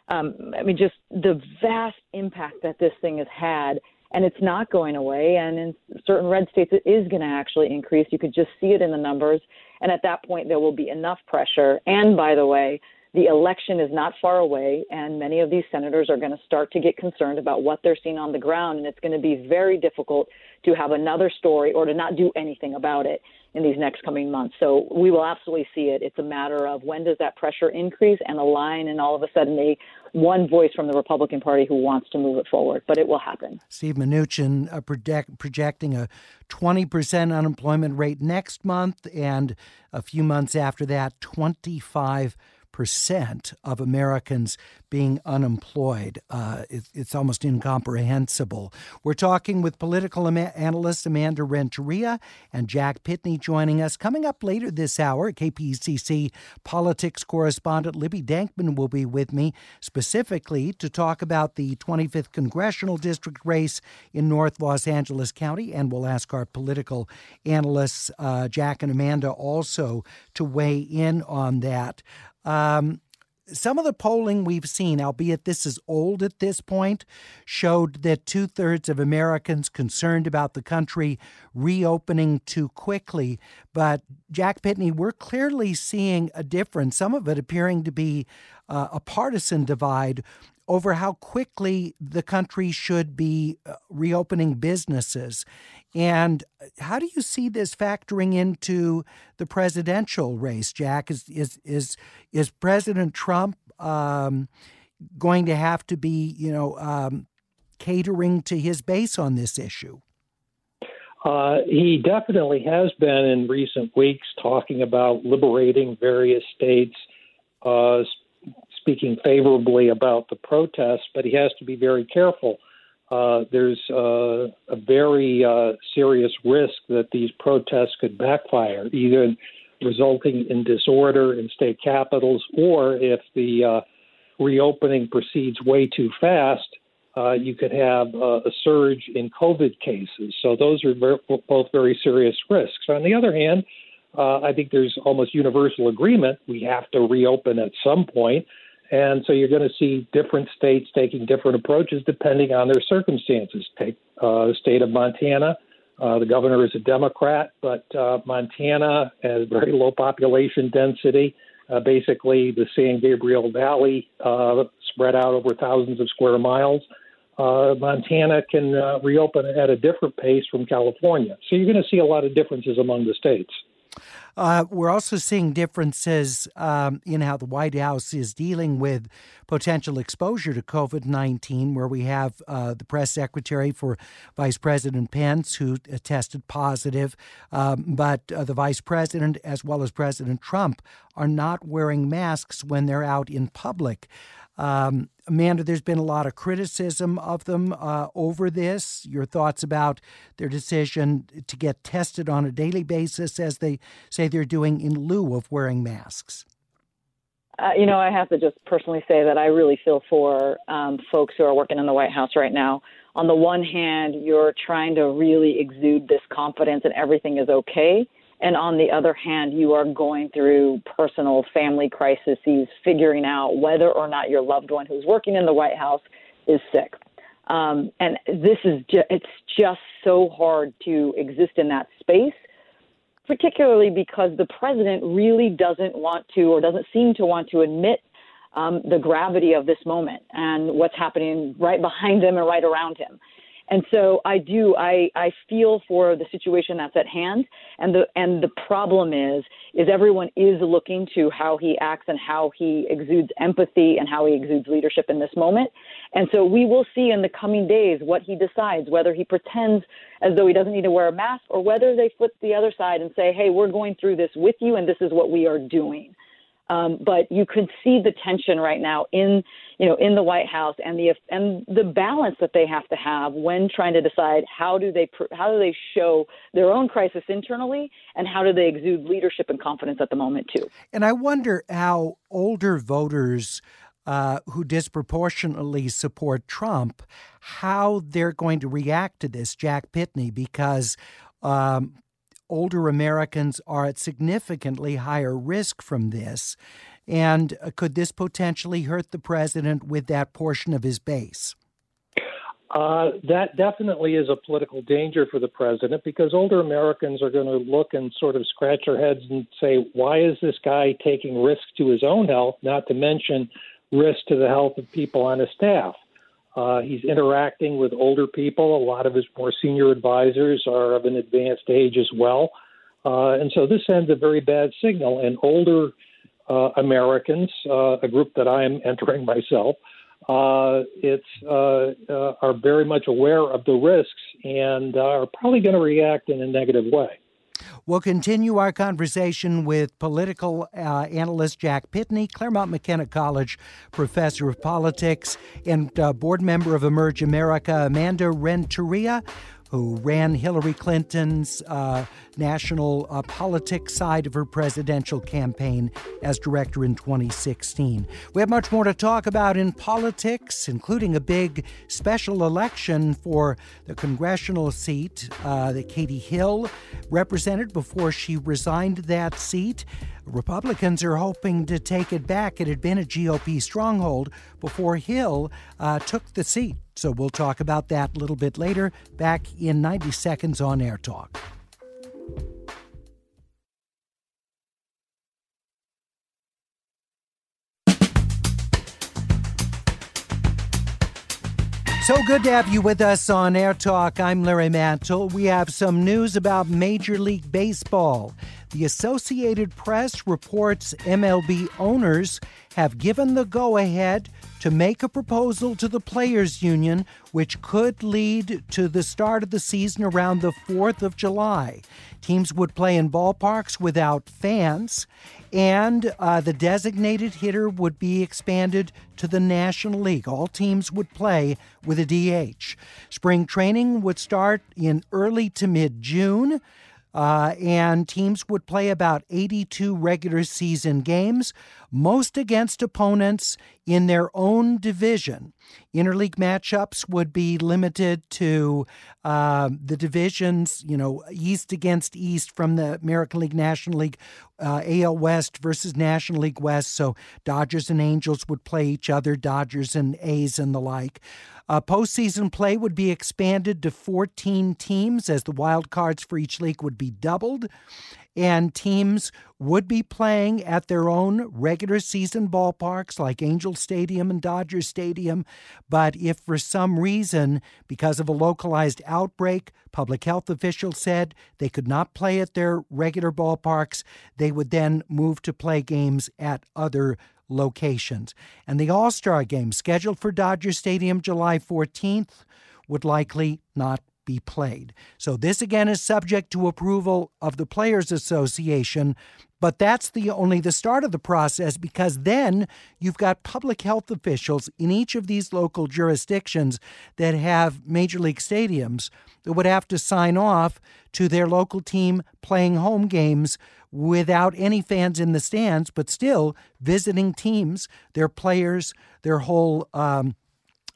I mean, just the vast impact that this thing has had, and it's not going away. And in certain red states, it is going to actually increase. You could just see it in the numbers. And at that point, there will be enough pressure. And by the way, the election is not far away, and many of these senators are going to start to get concerned about what they're seeing on the ground, and it's going to be very difficult to have another story or to not do anything about it in these next coming months. So we will absolutely see it. It's a matter of when does that pressure increase and align, and all of a sudden one voice from the Republican Party who wants to move it forward. But it will happen. Steve Mnuchin projecting a 20% unemployment rate next month, and a few months after that, 25% of Americans being unemployed. It's almost incomprehensible. We're talking with political analyst Amanda Renteria and Jack Pitney joining us. Coming up later this hour, KPCC politics correspondent Libby Denkman will be with me specifically to talk about the 25th Congressional District race in North Los Angeles County, and we'll ask our political analysts, Jack and Amanda, also to weigh in on that. Some of the polling we've seen, albeit this is old at this point, showed that 2/3 of Americans concerned about the country reopening too quickly. But, Jack Pitney, we're clearly seeing a difference, some of it appearing to be a partisan divide over how quickly the country should be reopening businesses. And how do you see this factoring into the presidential race, Jack? Is President Trump going to have to be, catering to his base on this issue? He definitely has been in recent weeks talking about liberating various states, speaking favorably about the protests, but he has to be very careful. There's a very serious risk that these protests could backfire, either resulting in disorder in state capitals, or if the reopening proceeds way too fast, you could have a surge in COVID cases. So those are both very serious risks. On the other hand, I think there's almost universal agreement we have to reopen at some point. And so you're going to see different states taking different approaches depending on their circumstances. Take the state of Montana. The governor is a Democrat, but Montana has very low population density. Basically, the San Gabriel Valley spread out over thousands of square miles. Montana can reopen at a different pace from California. So you're going to see a lot of differences among the states. We're also seeing differences in how the White House is dealing with potential exposure to COVID-19, where we have the press secretary for Vice President Pence, who tested positive, but the vice president as well as President Trump are not wearing masks when they're out in public. Amanda, there's been a lot of criticism of them over this. Your thoughts about their decision to get tested on a daily basis, as they say they're doing, in lieu of wearing masks? I have to just personally say that I really feel for folks who are working in the White House right now. On the one hand, you're trying to really exude this confidence and everything is okay. And on the other hand, you are going through personal family crises, figuring out whether or not your loved one who's working in the White House is sick. And this is it's just so hard to exist in that space, particularly because the president really doesn't want to, or doesn't seem to want to, admit the gravity of this moment and what's happening right behind him and right around him. And so I feel for the situation that's at hand. And the problem is everyone is looking to how he acts and how he exudes empathy and how he exudes leadership in this moment. And so we will see in the coming days what he decides, whether he pretends as though he doesn't need to wear a mask, or whether they flip the other side and say, hey, we're going through this with you and this is what we are doing. But you could see the tension right now in the White House, and the balance that they have to have when trying to decide how do they show their own crisis internally, and how do they exude leadership and confidence at the moment too. And I wonder how older voters who disproportionately support Trump, how they're going to react to this, Jack Pitney, because older Americans are at significantly higher risk from this. And could this potentially hurt the president with that portion of his base? That definitely is a political danger for the president, because older Americans are going to look and sort of scratch their heads and say, why is this guy taking risk to his own health, not to mention risk to the health of people on his staff? He's interacting with older people. A lot of his more senior advisors are of an advanced age as well. And so this sends a very bad signal. And older Americans, a group that I am entering myself, are very much aware of the risks and are probably going to react in a negative way. We'll continue our conversation with political analyst Jack Pitney, Claremont McKenna College professor of politics, and board member of Emerge America, Amanda Renteria, who ran Hillary Clinton's national politics side of her presidential campaign as director in 2016. We have much more to talk about in politics, including a big special election for the congressional seat that Katie Hill represented before she resigned that seat. Republicans are hoping to take it back. It had been a GOP stronghold before Hill took the seat. So we'll talk about that a little bit later, back in 90 seconds on Air Talk. So good to have you with us on Air Talk. I'm Larry Mantle. We have some news about Major League Baseball. The Associated Press reports MLB owners have given the go-ahead to make a proposal to the Players Union, which could lead to the start of the season around the 4th of July. Teams would play in ballparks without fans, and the designated hitter would be expanded to the National League. All teams would play with a DH. Spring training would start in early to mid-June. And teams would play about 82 regular season games, most against opponents in their own division. Interleague matchups would be limited to the divisions, East against East from the American League, National League, AL West versus National League West. So Dodgers and Angels would play each other, Dodgers and A's and the like. Postseason play would be expanded to 14 teams, as the wild cards for each league would be doubled. and teams would be playing at their own regular season ballparks like Angel Stadium and Dodger Stadium. But if for some reason, because of a localized outbreak, public health officials said they could not play at their regular ballparks, they would then move to play games at other locations. And the All-Star game, scheduled for Dodger Stadium July 14th, would likely not be played. So this, again, is subject to approval of the Players Association, but that's only the start of the process, because then you've got public health officials in each of these local jurisdictions that have major league stadiums that would have to sign off to their local team playing home games without any fans in the stands, but still visiting teams, their players, their whole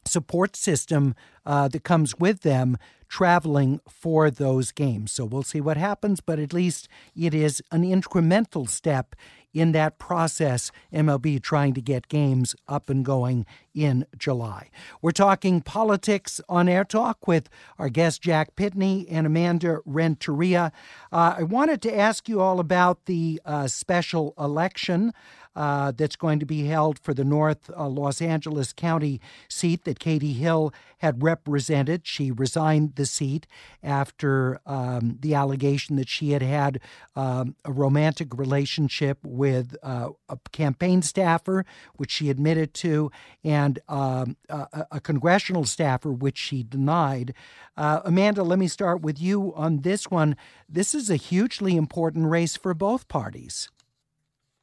support system that comes with them traveling for those games. So we'll see what happens, but at least it is an incremental step in that process, MLB trying to get games up and going in July. We're talking politics on Air Talk with our guest Jack Pitney and Amanda Renteria. I wanted to ask you all about the special election that's going to be held for the North Los Angeles County seat that Katie Hill had represented. She resigned the seat after the allegation that she had a romantic relationship with a campaign staffer, which she admitted to, and a congressional staffer, which she denied. Amanda, let me start with you on this one. This is a hugely important race for both parties.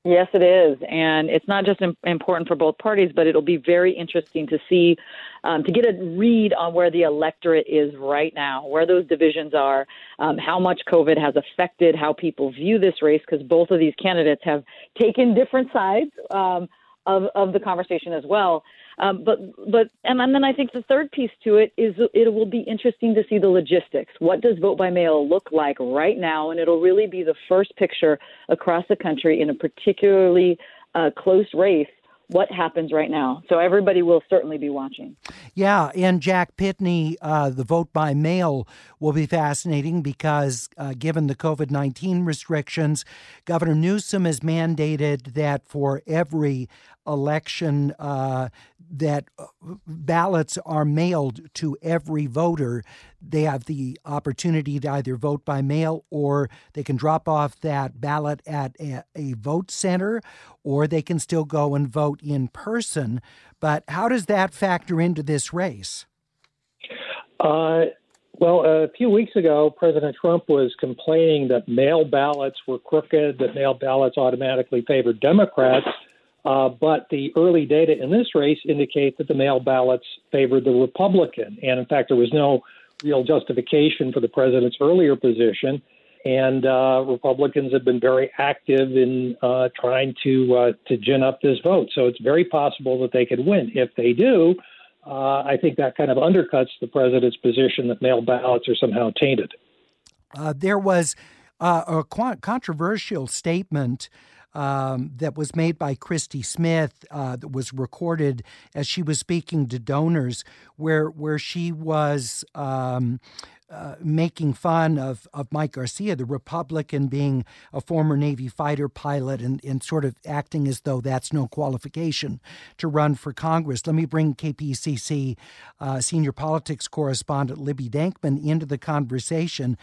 Yes, it is. And it's not just important for both parties, but it'll be very interesting to see, to get a read on where the electorate is right now, where those divisions are, how much COVID has affected how people view this race, because both of these candidates have taken different sides of the conversation as well. And then I think the third piece to it is it will be interesting to see the logistics. What does vote by mail look like right now? And it'll really be the first picture across the country in a particularly close race. What happens right now? So everybody will certainly be watching. Yeah, and Jack Pitney, the vote by mail will be fascinating because given the COVID-19 restrictions, Governor Newsom has mandated that for every election that ballots are mailed to every voter. They have the opportunity to either vote by mail, or they can drop off that ballot at a vote center, or they can still go and vote in person. But how does that factor into this race? Well, a few weeks ago, President Trump was complaining that mail ballots were crooked, that mail ballots automatically favored Democrats. But the early data in this race indicate that the mail ballots favored the Republican. And, in fact, there was no real justification for the president's earlier position. And Republicans have been very active in trying to gin up this vote. So it's very possible that they could win. If they do, I think that kind of undercuts the president's position that mail ballots are somehow tainted. There was a controversial statement that was made by Christy Smith that was recorded as she was speaking to donors, where she was making fun of Mike Garcia, the Republican, being a former Navy fighter pilot and sort of acting as though that's no qualification to run for Congress. Let me bring KPCC senior politics correspondent Libby Denkman into the conversation.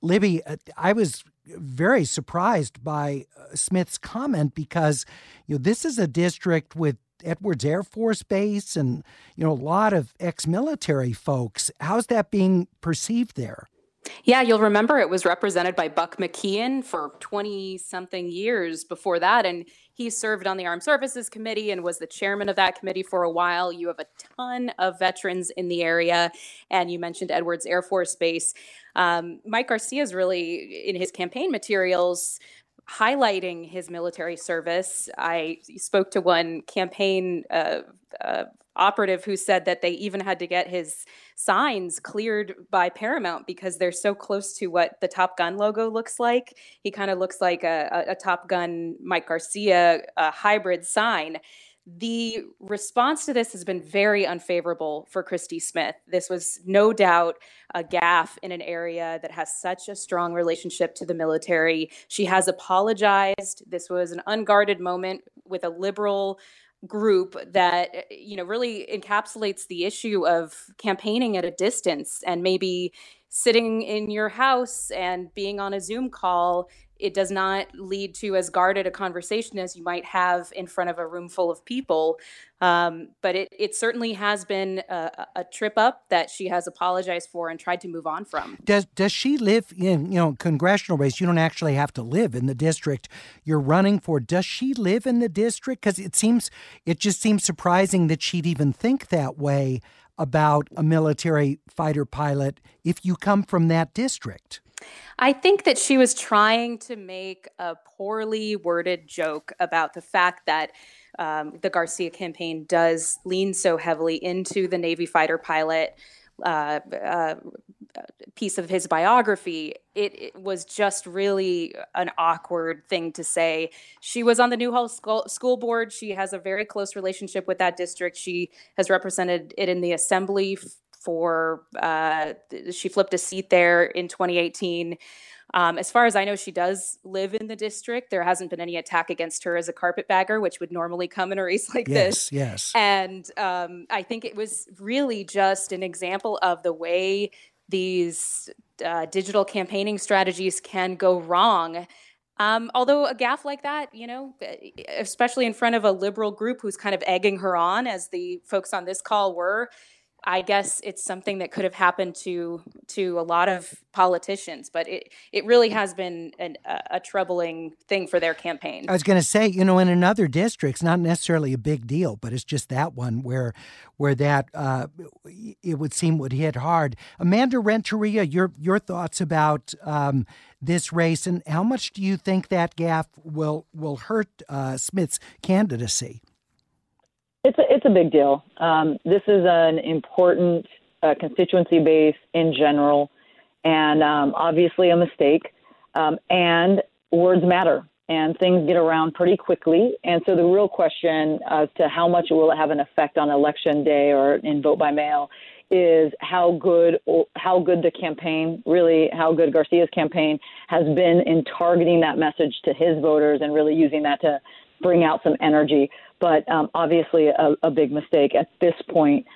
Libby, I was very surprised by Smith's comment because, this is a district with Edwards Air Force Base and, a lot of ex-military folks. How's that being perceived there? Yeah, you'll remember it was represented by Buck McKeon for 20-something years before that, and he served on the Armed Services Committee and was the chairman of that committee for a while. You have a ton of veterans in the area, and you mentioned Edwards Air Force Base. Mike Garcia is really, in his campaign materials, highlighting his military service. I spoke to one campaign operative who said that they even had to get his signs cleared by Paramount because they're so close to what the Top Gun logo looks like. He kind of looks like a Top Gun Mike Garcia hybrid sign. The response to this has been very unfavorable for Christy Smith. This was no doubt a gaffe in an area that has such a strong relationship to the military. She has apologized. This was an unguarded moment with a liberal group that, you know, really encapsulates the issue of campaigning at a distance and maybe sitting in your house and being on a Zoom call. It does not lead to as guarded a conversation as you might have in front of a room full of people. But it certainly has been a trip up that she has apologized for and tried to move on from. Does she live in, you know, congressional race? You don't actually have to live in the district you're running for. Does she live in the district? Because it just seems surprising that she'd even think that way about a military fighter pilot if you come from that district. I think that she was trying to make a poorly worded joke about the fact that the Garcia campaign does lean so heavily into the Navy fighter pilot piece of his biography. It was just really an awkward thing to say. She was on the Newhall School Board. She has a very close relationship with that district. She has represented it in the assembly she flipped a seat there in 2018. As far as I know, she does live in the district. There hasn't been any attack against her as a carpetbagger, which would normally come in a race like this. Yes. And I think it was really just an example of the way these digital campaigning strategies can go wrong. Although a gaffe like that, you know, especially in front of a liberal group who's kind of egging her on, as the folks on this call were, I guess it's something that could have happened to a lot of politicians, but it really has been a troubling thing for their campaign. I was going to say, you know, in another district, it's not necessarily a big deal, but it's just that one where that it would seem would hit hard. Amanda Renteria, your thoughts about this race, and how much do you think that gaffe will hurt Smith's candidacy? It's a big deal. This is an important constituency base in general, and obviously a mistake. And words matter, and things get around pretty quickly. And so the real question as to how much will it have an effect on election day or in vote by mail is how good the campaign, really how good Garcia's campaign has been in targeting that message to his voters and really using that to bring out some energy. But obviously a big mistake at this point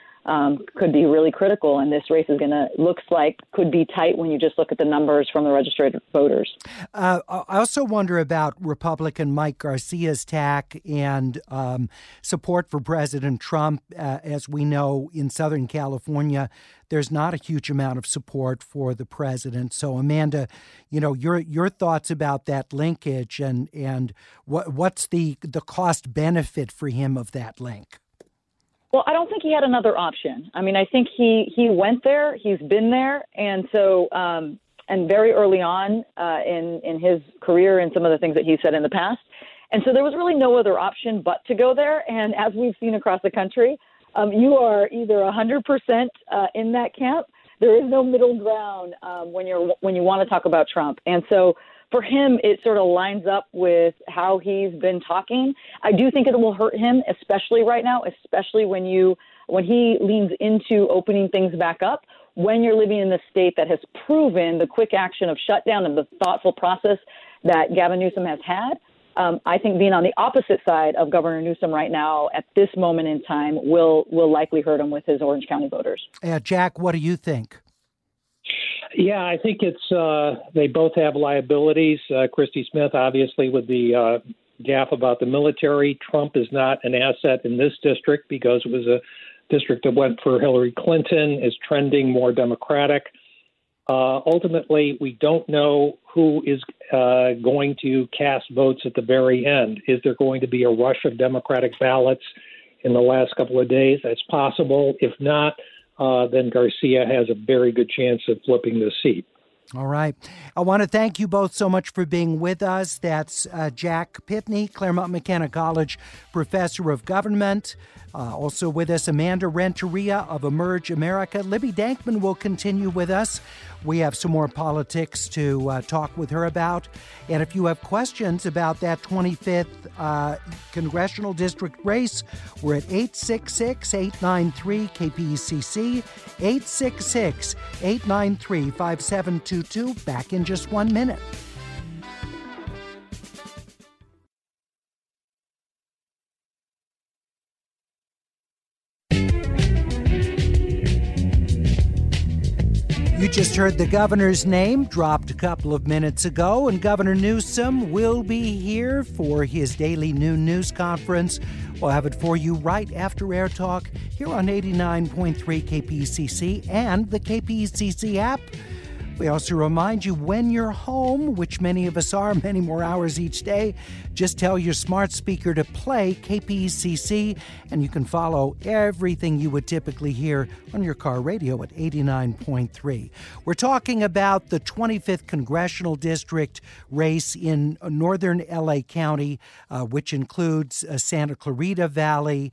could be really critical. And this race is could be tight when you just look at the numbers from the registered voters. I also wonder about Republican Mike Garcia's tack and support for President Trump. As we know, in Southern California, there's not a huge amount of support for the president. So, Amanda, you know, your thoughts about that linkage and what's the cost benefit for him of that link? Well, I don't think he had another option. I mean, I think he went there. He's been there. And so and very early on in his career and some of the things that he said in the past. And so there was really no other option but to go there. And as we've seen across the country, you are either 100% in that camp. There is no middle ground when you want to talk about Trump. And so for him, it sort of lines up with how he's been talking. I do think it will hurt him, especially right now, especially when he leans into opening things back up, when you're living in a state that has proven the quick action of shutdown and the thoughtful process that Gavin Newsom has had. I think being on the opposite side of Governor Newsom right now at this moment in time will likely hurt him with his Orange County voters. Jack, what do you think? Yeah, I think it's they both have liabilities. Christy Smith, obviously, with the gaffe about the military. Trump is not an asset in this district because it was a district that went for Hillary Clinton, is trending more Democratic. Ultimately, we don't know who is going to cast votes at the very end. Is there going to be a rush of Democratic ballots in the last couple of days? That's possible. If not, then Garcia has a very good chance of flipping the seat. All right. I want to thank you both so much for being with us. That's Jack Pitney, Claremont McKenna College professor of government, Also with us, Amanda Renteria of Emerge America. Libby Denkman will continue with us. We have some more politics to talk with her about. And if you have questions about that 25th congressional district race, we're at 866-893-KPCC, 866-893-5722. Back in just 1 minute. You just heard the governor's name dropped a couple of minutes ago, and Governor Newsom will be here for his daily noon news conference. We'll have it for you right after Air Talk here on 89.3 KPCC and the KPCC app. We also remind you, when you're home, which many of us are many more hours each day, just tell your smart speaker to play KPCC, and you can follow everything you would typically hear on your car radio at 89.3. We're talking about the 25th Congressional District race in northern L.A. County, which includes Santa Clarita Valley,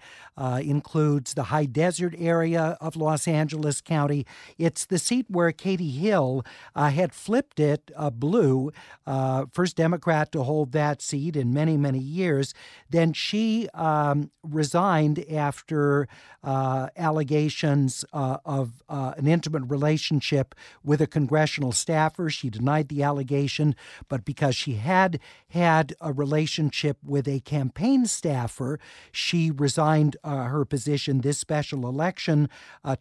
includes the high desert area of Los Angeles County. It's the seat where Katie Hill had flipped it blue, first Democrat to hold that seat in many, many years. Then she resigned after allegations of an intimate relationship with a congressional staffer. She denied the allegation, but because she had had a relationship with a campaign staffer, she resigned her position this special election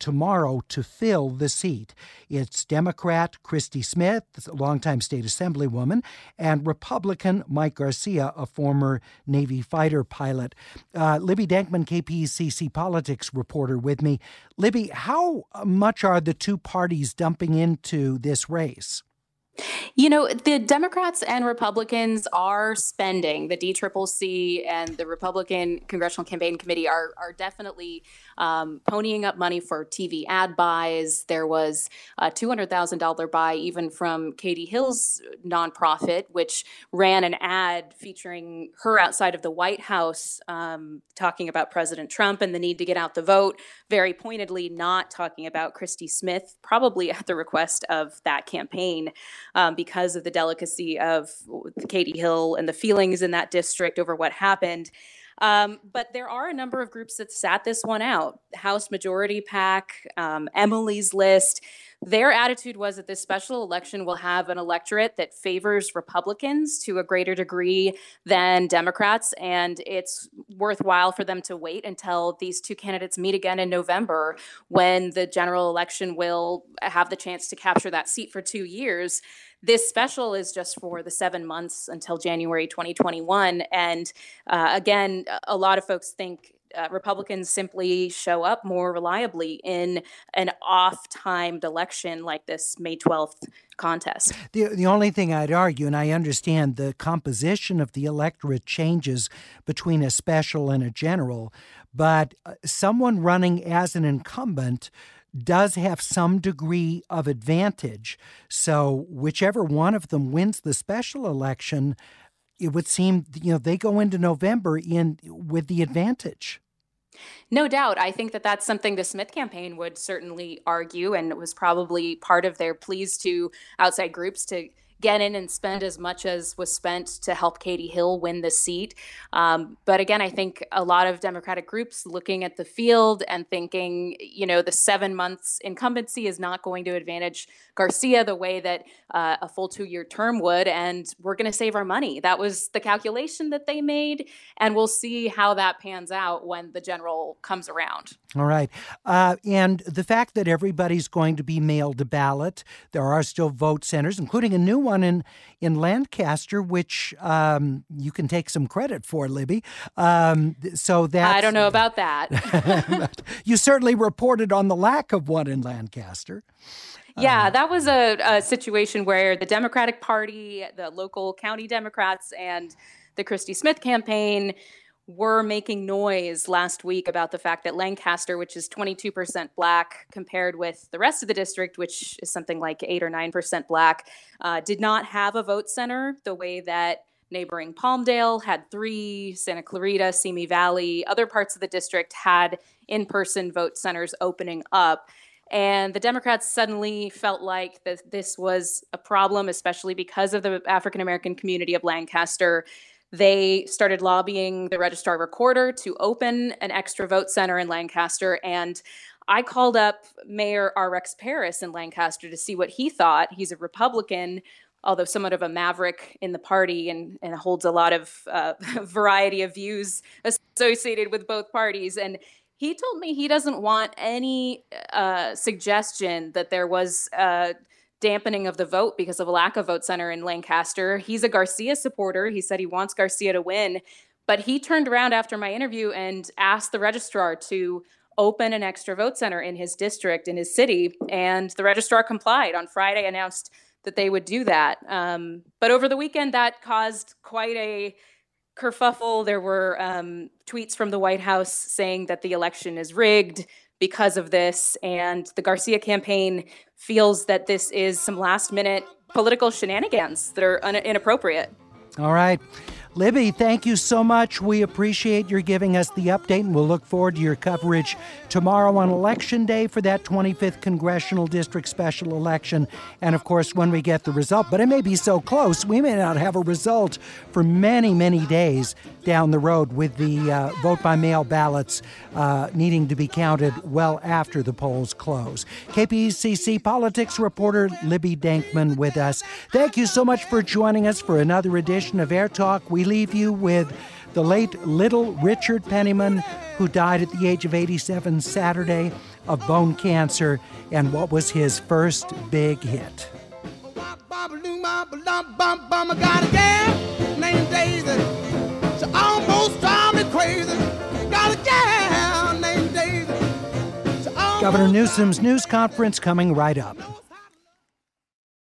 tomorrow to fill the seat. It's Democrat Christy Smith, a longtime state assemblywoman, and Republican Mike Garcia, a former Navy fighter pilot. Libby Denkman, KPCC politics reporter with me. Libby, how much are the two parties dumping into this race? You know, the Democrats and Republicans are spending. The DCCC and the Republican Congressional Campaign Committee are definitely ponying up money for TV ad buys. There was a $200,000 buy even from Katie Hill's nonprofit, which ran an ad featuring her outside of the White House talking about President Trump and the need to get out the vote, very pointedly not talking about Christy Smith, probably at the request of that campaign. Because of the delicacy of Katie Hill and the feelings in that district over what happened. But there are a number of groups that sat this one out. House Majority PAC, Emily's List. Their attitude was that this special election will have an electorate that favors Republicans to a greater degree than Democrats, and it's worthwhile for them to wait until these two candidates meet again in November, when the general election will have the chance to capture that seat for 2 years. This special is just for the 7 months until January 2021, and again, a lot of folks think Republicans simply show up more reliably in an off-timed election like this May 12th contest. The only thing I'd argue, and I understand the composition of the electorate changes between a special and a general, but someone running as an incumbent does have some degree of advantage. So whichever one of them wins the special election, it would seem, you know, they go into November with the advantage. No doubt. I think that that's something the Smith campaign would certainly argue, and it was probably part of their pleas to outside groups to get in and spend as much as was spent to help Katie Hill win the seat. But again, I think a lot of Democratic groups looking at the field and thinking, you know, the 7 months incumbency is not going to advantage Garcia the way that a full 2 year term would, and we're going to save our money. That was the calculation that they made, and we'll see how that pans out when the general comes around. All right. And the fact that everybody's going to be mailed a ballot, there are still vote centers, including a new one in Lancaster, which you can take some credit for, Libby. So that I don't know about that. You certainly reported on the lack of one in Lancaster. Yeah, that was a situation where the Democratic Party, the local county Democrats, and the Christy Smith campaign were making noise last week about the fact that Lancaster, which is 22% black compared with the rest of the district, which is something like 8 or 9% black, did not have a vote center the way that neighboring Palmdale had 3, Santa Clarita, Simi Valley, other parts of the district had in-person vote centers opening up. And the Democrats suddenly felt like that this was a problem, especially because of the African-American community of Lancaster. They started lobbying the registrar recorder to open an extra vote center in Lancaster. And I called up Mayor R.Rex Paris in Lancaster to see what he thought. He's a Republican, although somewhat of a maverick in the party, and holds a lot of variety of views associated with both parties. And he told me he doesn't want any suggestion that there was dampening of the vote because of a lack of vote center in Lancaster. He's a Garcia supporter. He said he wants Garcia to win. But he turned around after my interview and asked the registrar to open an extra vote center in his district, in his city. And the registrar complied. On Friday, announced that they would do that. But over the weekend, that caused quite a kerfuffle. There were tweets from the White House saying that the election is rigged because of this, and the Garcia campaign feels that this is some last-minute political shenanigans that are inappropriate. All right. Libby, thank you so much. We appreciate your giving us the update, and we'll look forward to your coverage tomorrow on Election Day for that 25th Congressional District special election, and, of course, when we get the result. But it may be so close, we may not have a result for many, many days down the road, with the vote-by-mail ballots needing to be counted well after the polls close. KPCC politics reporter Libby Denkman with us. Thank you so much for joining us for another edition of Air Talk. We leave you with the late little Richard Penniman, who died at the age of 87 Saturday of bone cancer, and what was his first big hit. Governor Newsom's news conference coming right up.